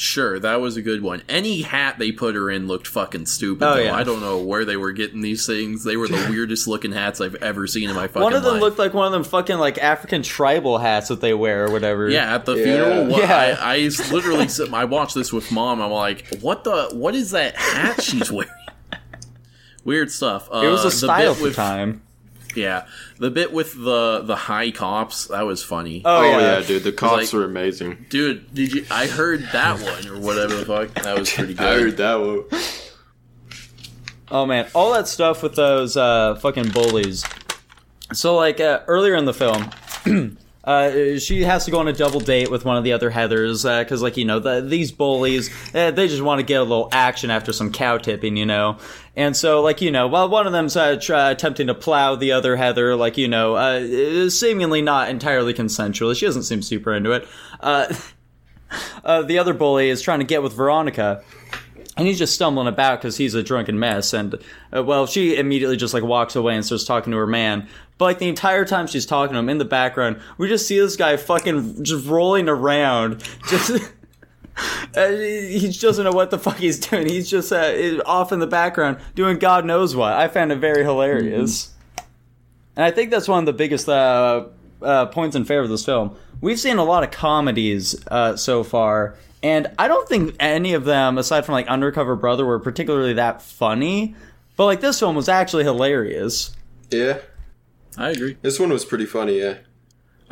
Sure, that was a good one. Any hat they put her in looked fucking stupid. Oh, yeah. I don't know where they were getting these things. They were the weirdest looking hats I've ever seen in my fucking life. One of them life. looked like one of them fucking like African tribal hats that they wear or whatever. Yeah, at the yeah. funeral. Well, yeah. I, I literally I watched this with Mom. I'm like, what the? What is that hat she's wearing? Weird stuff. Uh, it was a style for with, time. Yeah, the bit with the the high cops, that was funny. Oh, oh yeah. yeah, dude, the cops like, are amazing. Dude, did you? I heard that one or whatever the fuck. That was pretty good. I heard that one. Oh man, all that stuff with those uh, fucking bullies. So like uh, earlier in the film, uh, she has to go on a double date with one of the other Heathers because uh, like you know the, these bullies, uh, they just want to get a little action after some cow tipping, you know. And so, like, you know, while one of them's uh, try, attempting to plow the other Heather, like, you know, uh, seemingly not entirely consensual. She doesn't seem super into it. Uh, uh, the other bully is trying to get with Veronica, and he's just stumbling about because he's a drunken mess. And, uh, well, she immediately just, like, walks away and starts talking to her man. But, like, the entire time she's talking to him in the background, we just see this guy fucking just rolling around, just... Uh, he just doesn't know what the fuck he's doing. He's just uh, off in the background doing God knows what. I found it very hilarious. Mm-hmm. And I think that's one of the biggest uh, uh, points in favor of this film. We've seen a lot of comedies uh, so far, and I don't think any of them, aside from like Undercover Brother, were particularly that funny. But like this film was actually hilarious. Yeah. I agree. This one was pretty funny, yeah.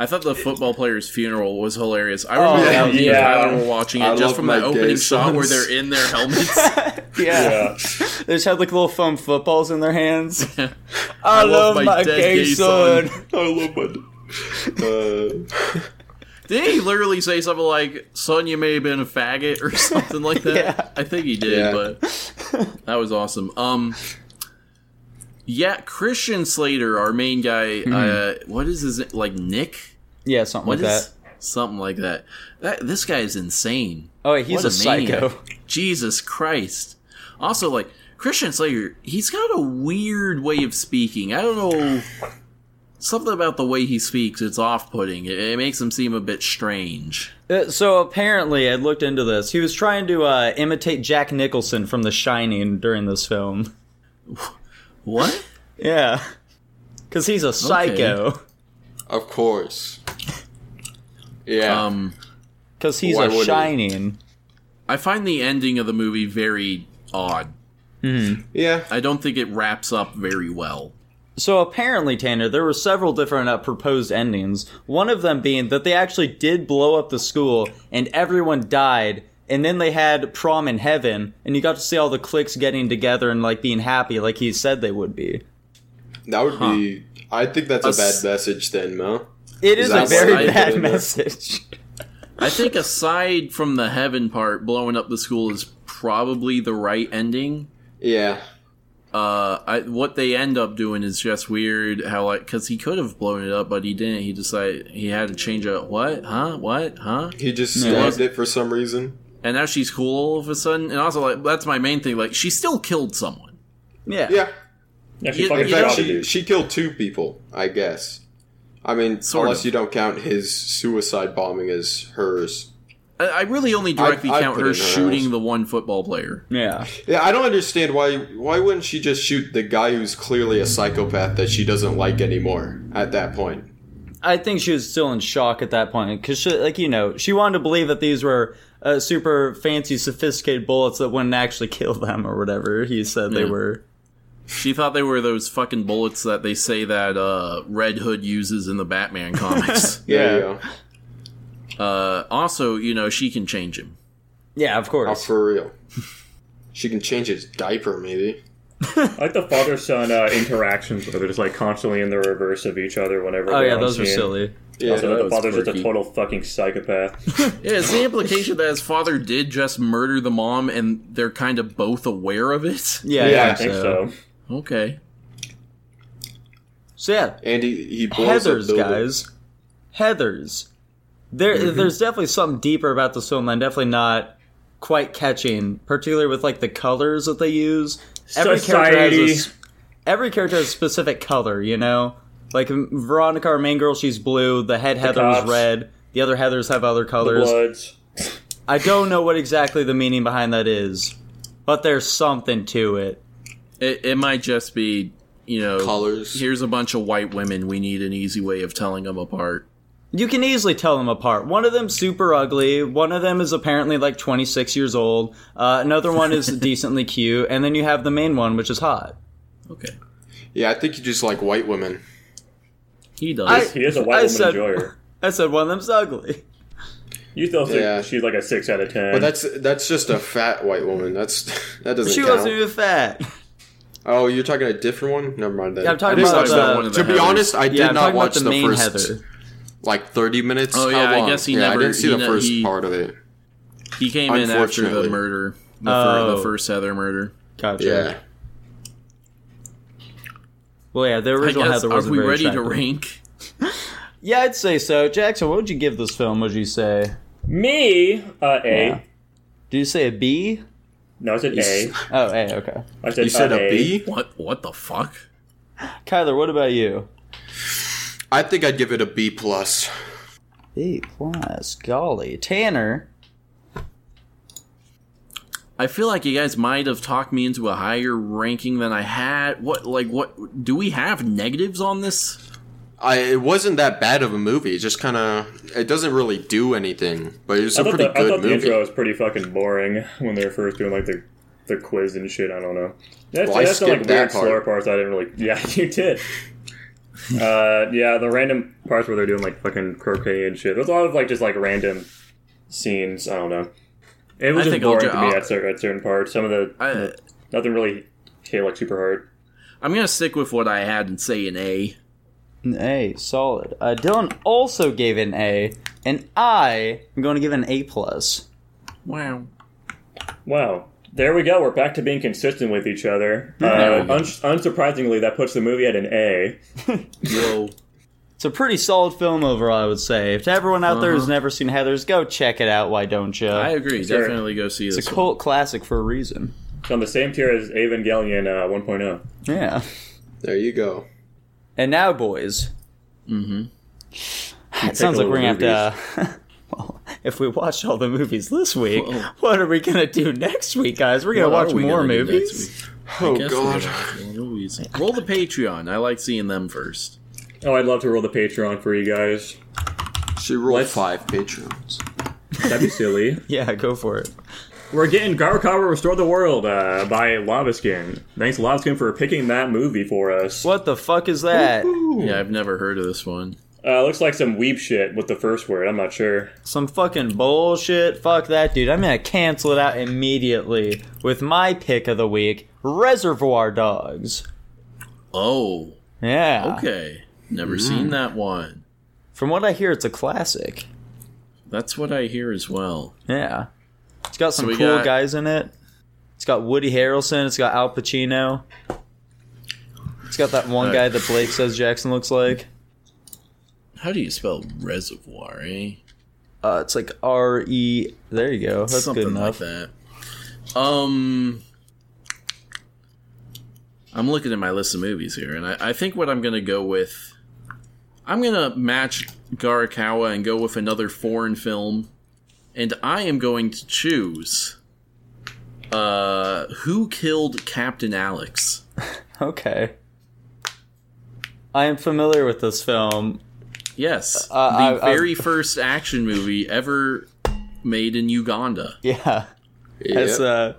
I thought the football player's funeral was hilarious. I remember oh, yeah. yeah. Kyler watching it I just from that opening shot where they're in their helmets. yeah. yeah. They just had like little foam footballs in their hands. I, I love, love my, my gay, gay son. son. I love my... Uh... Did he literally say something like, son, you may have been a faggot or something like that? yeah. I think he did, yeah. but that was awesome. Um... Yeah, Christian Slater, our main guy, mm-hmm. uh, what is his name? Like Nick? Yeah, something what like is, that. Something like that. that. This guy is insane. Oh, he's what a, a psycho. Jesus Christ. Also, like, Christian Slater, he's got a weird way of speaking. I don't know. Something about the way he speaks, it's off-putting. It, it makes him seem a bit strange. Uh, so apparently, I looked into this. He was trying to uh, imitate Jack Nicholson from The Shining during this film. What? Yeah. Because he's a psycho. Okay. Of course. Yeah. Because um, he's Why a Shining. He? I find the ending of the movie very odd. Mm-hmm. Yeah. I don't think it wraps up very well. So apparently, Tanner, there were several different uh, proposed endings. One of them being that they actually did blow up the school and everyone died. And then they had prom in heaven, and you got to see all the cliques getting together and, like, being happy like he said they would be. That would huh. be... I think that's a, a bad s- message then, Mo. It is a very bad message. I think aside from the heaven part, blowing up the school is probably the right ending. Yeah. Uh, I, what they end up doing is just weird. How like because he could have blown it up, but he didn't. He decided he had to change it. What? Huh? What? Huh? He just slugged it for some reason. And now she's cool all of a sudden. And also, like, that's my main thing. Like, she still killed someone. Yeah. Yeah. yeah she you, in fact, she, she killed two people, I guess. I mean, sort unless of. You don't count his suicide bombing as hers. I, I really only directly I, count her, her shooting house. the one football player. Yeah. Yeah, I don't understand why. Why wouldn't she just shoot the guy who's clearly a psychopath that she doesn't like anymore at that point? I think she was still in shock at that point. Because, like, you know, she wanted to believe that these were... Uh, super fancy, sophisticated bullets that wouldn't actually kill them or whatever he said yeah. they were. She thought they were those fucking bullets that they say that uh, Red Hood uses in the Batman comics. yeah. yeah. Uh, also, you know, she can change him. Yeah, of course. Oh, for real. She can change his diaper, maybe. I like the father-son uh, interactions where they're just like constantly in the reverse of each other whenever. Oh yeah, those scene. Are silly. Yeah, also, the father's just a total fucking psychopath. Yeah, it's the implication that his father did just murder the mom, and they're kind of both aware of it. Yeah, yeah, yeah I think so. so. Okay. So yeah, and he, he blows Heathers, up guys. Heathers. There, mm-hmm. there's definitely something deeper about this film. I'm definitely not quite catching, particularly with like the colors that they use. Every character, has a, every character has a specific color, you know? Like, Veronica, our main girl, she's blue. The head the Heather cops. is red. The other Heathers have other colors. The Bloods. I don't know what exactly the meaning behind that is, but there's something to it. It, it might just be, you know, colors. Here's a bunch of white women. We need an easy way of telling them apart. You can easily tell them apart. One of them's super ugly. One of them is apparently like twenty-six years old. Uh, another one is decently cute. And then you have the main one, which is hot. Okay. Yeah, I think you just like white women. He does. I, he is a white I woman said, enjoyer. I said one of them's ugly. You still yeah. think she's like a six out of ten. But that's that's just a fat white woman. That's that doesn't. She count. wasn't even fat. Oh, you're talking a different one? Never mind that. Yeah, I'm talking about the, one of the. To Heathers. Be honest, I did yeah, not watch the, the first Heather. like thirty minutes. Oh yeah, I guess he yeah, never. I didn't see the ne- first he, part of it. He came in after the murder, the, oh. the first Heather murder. Gotcha. Yeah. Well, yeah, the original guess, Heather wasn't very attractive. Are we ready attractive. to rank? Yeah, I'd say so. Jackson, what would you give this film? Would you say me uh, a? Yeah. Did you say a B? No, I said you A. S- oh, A. Okay. I said you said a, a B. What? What the fuck? Kyler, what about you? I think I'd give it a B plus. B plus. Golly, Tanner. I feel like you guys might have talked me into a higher ranking than I had. What? Like what? Do we have negatives on this? I, it wasn't that bad of a movie. It just kind of... It doesn't really do anything, but it was I a pretty the, good movie. I thought the movie. intro was pretty fucking boring when they were first doing, like, the, the quiz and shit. I don't know. That's, well, that's I skipped not, like, weird, that part. Slower parts I didn't really... Yeah, you did. uh, yeah, the random parts where they're doing, like, fucking croquet and shit. There's a lot of, like, just, like, random scenes. I don't know. It was I just boring do, to me at certain, at certain parts. Some of the... I, nothing really hit, like, super hard. I'm gonna stick with what I had and say an A. An A, solid. Uh, Dylan also gave an A, and I am going to give it an A plus. Wow. Wow. There we go. We're back to being consistent with each other. Uh, un- unsurprisingly, that puts the movie at an A. Yo. It's a pretty solid film overall, I would say. If everyone out uh-huh. there who's never seen Heathers, go check it out. Why don't you? I agree. Sure. Definitely go see it's this. It's a cult one. Classic for a reason. It's on the same tier as Evangelion uh, one point oh. Yeah. There you go. And now, boys. Mm-hmm. It sounds like we're going to have to... Uh, well, if we watch all the movies this week, Whoa. what are we going to do next week, guys? We're going to watch more movies? Oh, God. Movies. Roll the Patreon. I like seeing them first. Oh, I'd love to roll the Patreon for you guys. Should we roll Let's... five Patreons? That'd be silly. Yeah, go for it. We're getting Garakawa Restore the World uh, by Lava Skin. Thanks, Lava Skin, for picking that movie for us. What the fuck is that? Woo-hoo. Yeah, I've never heard of this one. Uh, looks like some weeb shit with the first word. I'm not sure. Some fucking bullshit. Fuck that, dude. I'm gonna cancel it out immediately with my pick of the week, Reservoir Dogs. Oh. Yeah. Okay. Never mm. seen that one. From what I hear, it's a classic. That's what I hear as well. Yeah. It's got some so cool got, guys in it. It's got Woody Harrelson. It's got Al Pacino. It's got that one uh, guy that Blake says Jackson looks like. How do you spell reservoir, eh? Uh, it's like R E... There you go. That's Something good enough. Like that. Um, I'm looking at my list of movies here, and I, I think what I'm going to go with... I'm going to match Garakawa and go with another foreign film... And I am going to choose uh, Who Killed Captain Alex? Okay. I am familiar with this film. Yes. Uh, the I, very I, first action movie ever made in Uganda. Yeah. It's, yep. a,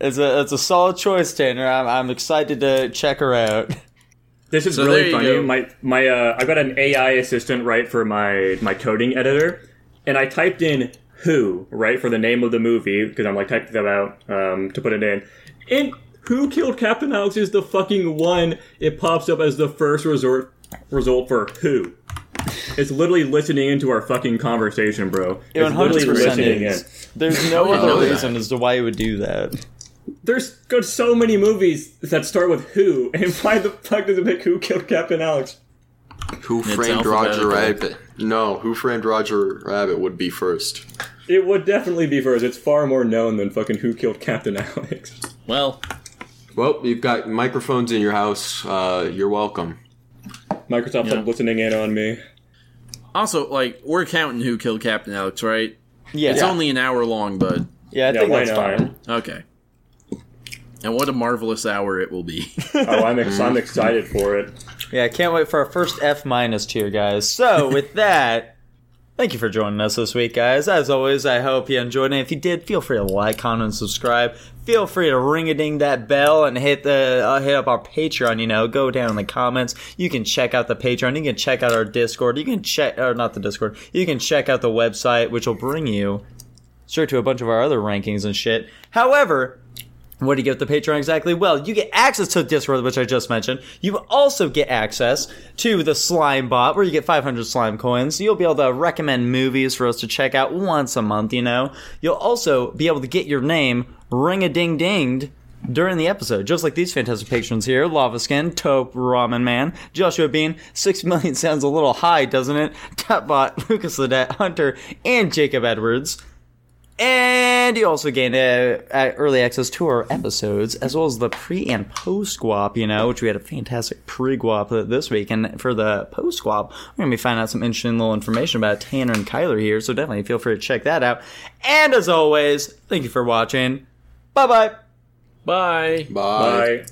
it's, a, it's a solid choice, Tanner. I'm, I'm excited to check her out. This is so really funny. Go. My my uh, I've got an A I assistant, right, for my, my coding editor. And I typed in... Who, right, for the name of the movie, because I'm, like, typing them out um, to put it in. And Who Killed Captain Alex is the fucking one. It pops up as the first resort result for who. It's literally listening into our fucking conversation, bro. It's literally listening in. There's no other reason as to why you would do that. There's got so many movies that start with who, and why the fuck does it make Who Killed Captain Alex? Who Framed Roger Rabbit? No, Who Framed Roger Rabbit would be first. It would definitely be first. It's far more known than fucking Who Killed Captain Alex. Well. Well, you've got microphones in your house. Uh, you're welcome. Microsoft's yeah. listening in on me. Also, like, we're counting Who Killed Captain Alex, right? Yeah, it's yeah. only an hour long, but yeah, I yeah, think that's fine. Okay. And what a marvelous hour it will be. oh, I'm, ex- I'm excited for it. Yeah, I can't wait for our first F-minus tier, guys. So, with that, thank you for joining us this week, guys. As always, I hope you enjoyed it. If you did, feel free to like, comment, and subscribe. Feel free to ring-a-ding that bell and hit the uh, hit up our Patreon, you know. Go down in the comments. You can check out the Patreon. You can check out our Discord. You can check... Or, not the Discord. You can check out the website, which will bring you straight to a bunch of our other rankings and shit. However... What do you get with the Patreon exactly? Well, you get access to Discord, which I just mentioned. You also get access to the Slime Bot, where you get five hundred slime coins. You'll be able to recommend movies for us to check out once a month, you know? You'll also be able to get your name ring-a-ding-dinged during the episode, just like these fantastic patrons here. Lava Skin, Taupe Ramen Man, Joshua Bean, six million sounds a little high, doesn't it? Tutbot, Lucas Ledet, Hunter, and Jacob Edwards. And you also gain uh, early access to our episodes, as well as the pre and post guap, you know, which we had a fantastic pre guap this week. And for the post guap, we're going to be finding out some interesting little information about Tanner and Kyler here. So definitely feel free to check that out. And as always, thank you for watching. Bye-bye. Bye. Bye. Bye.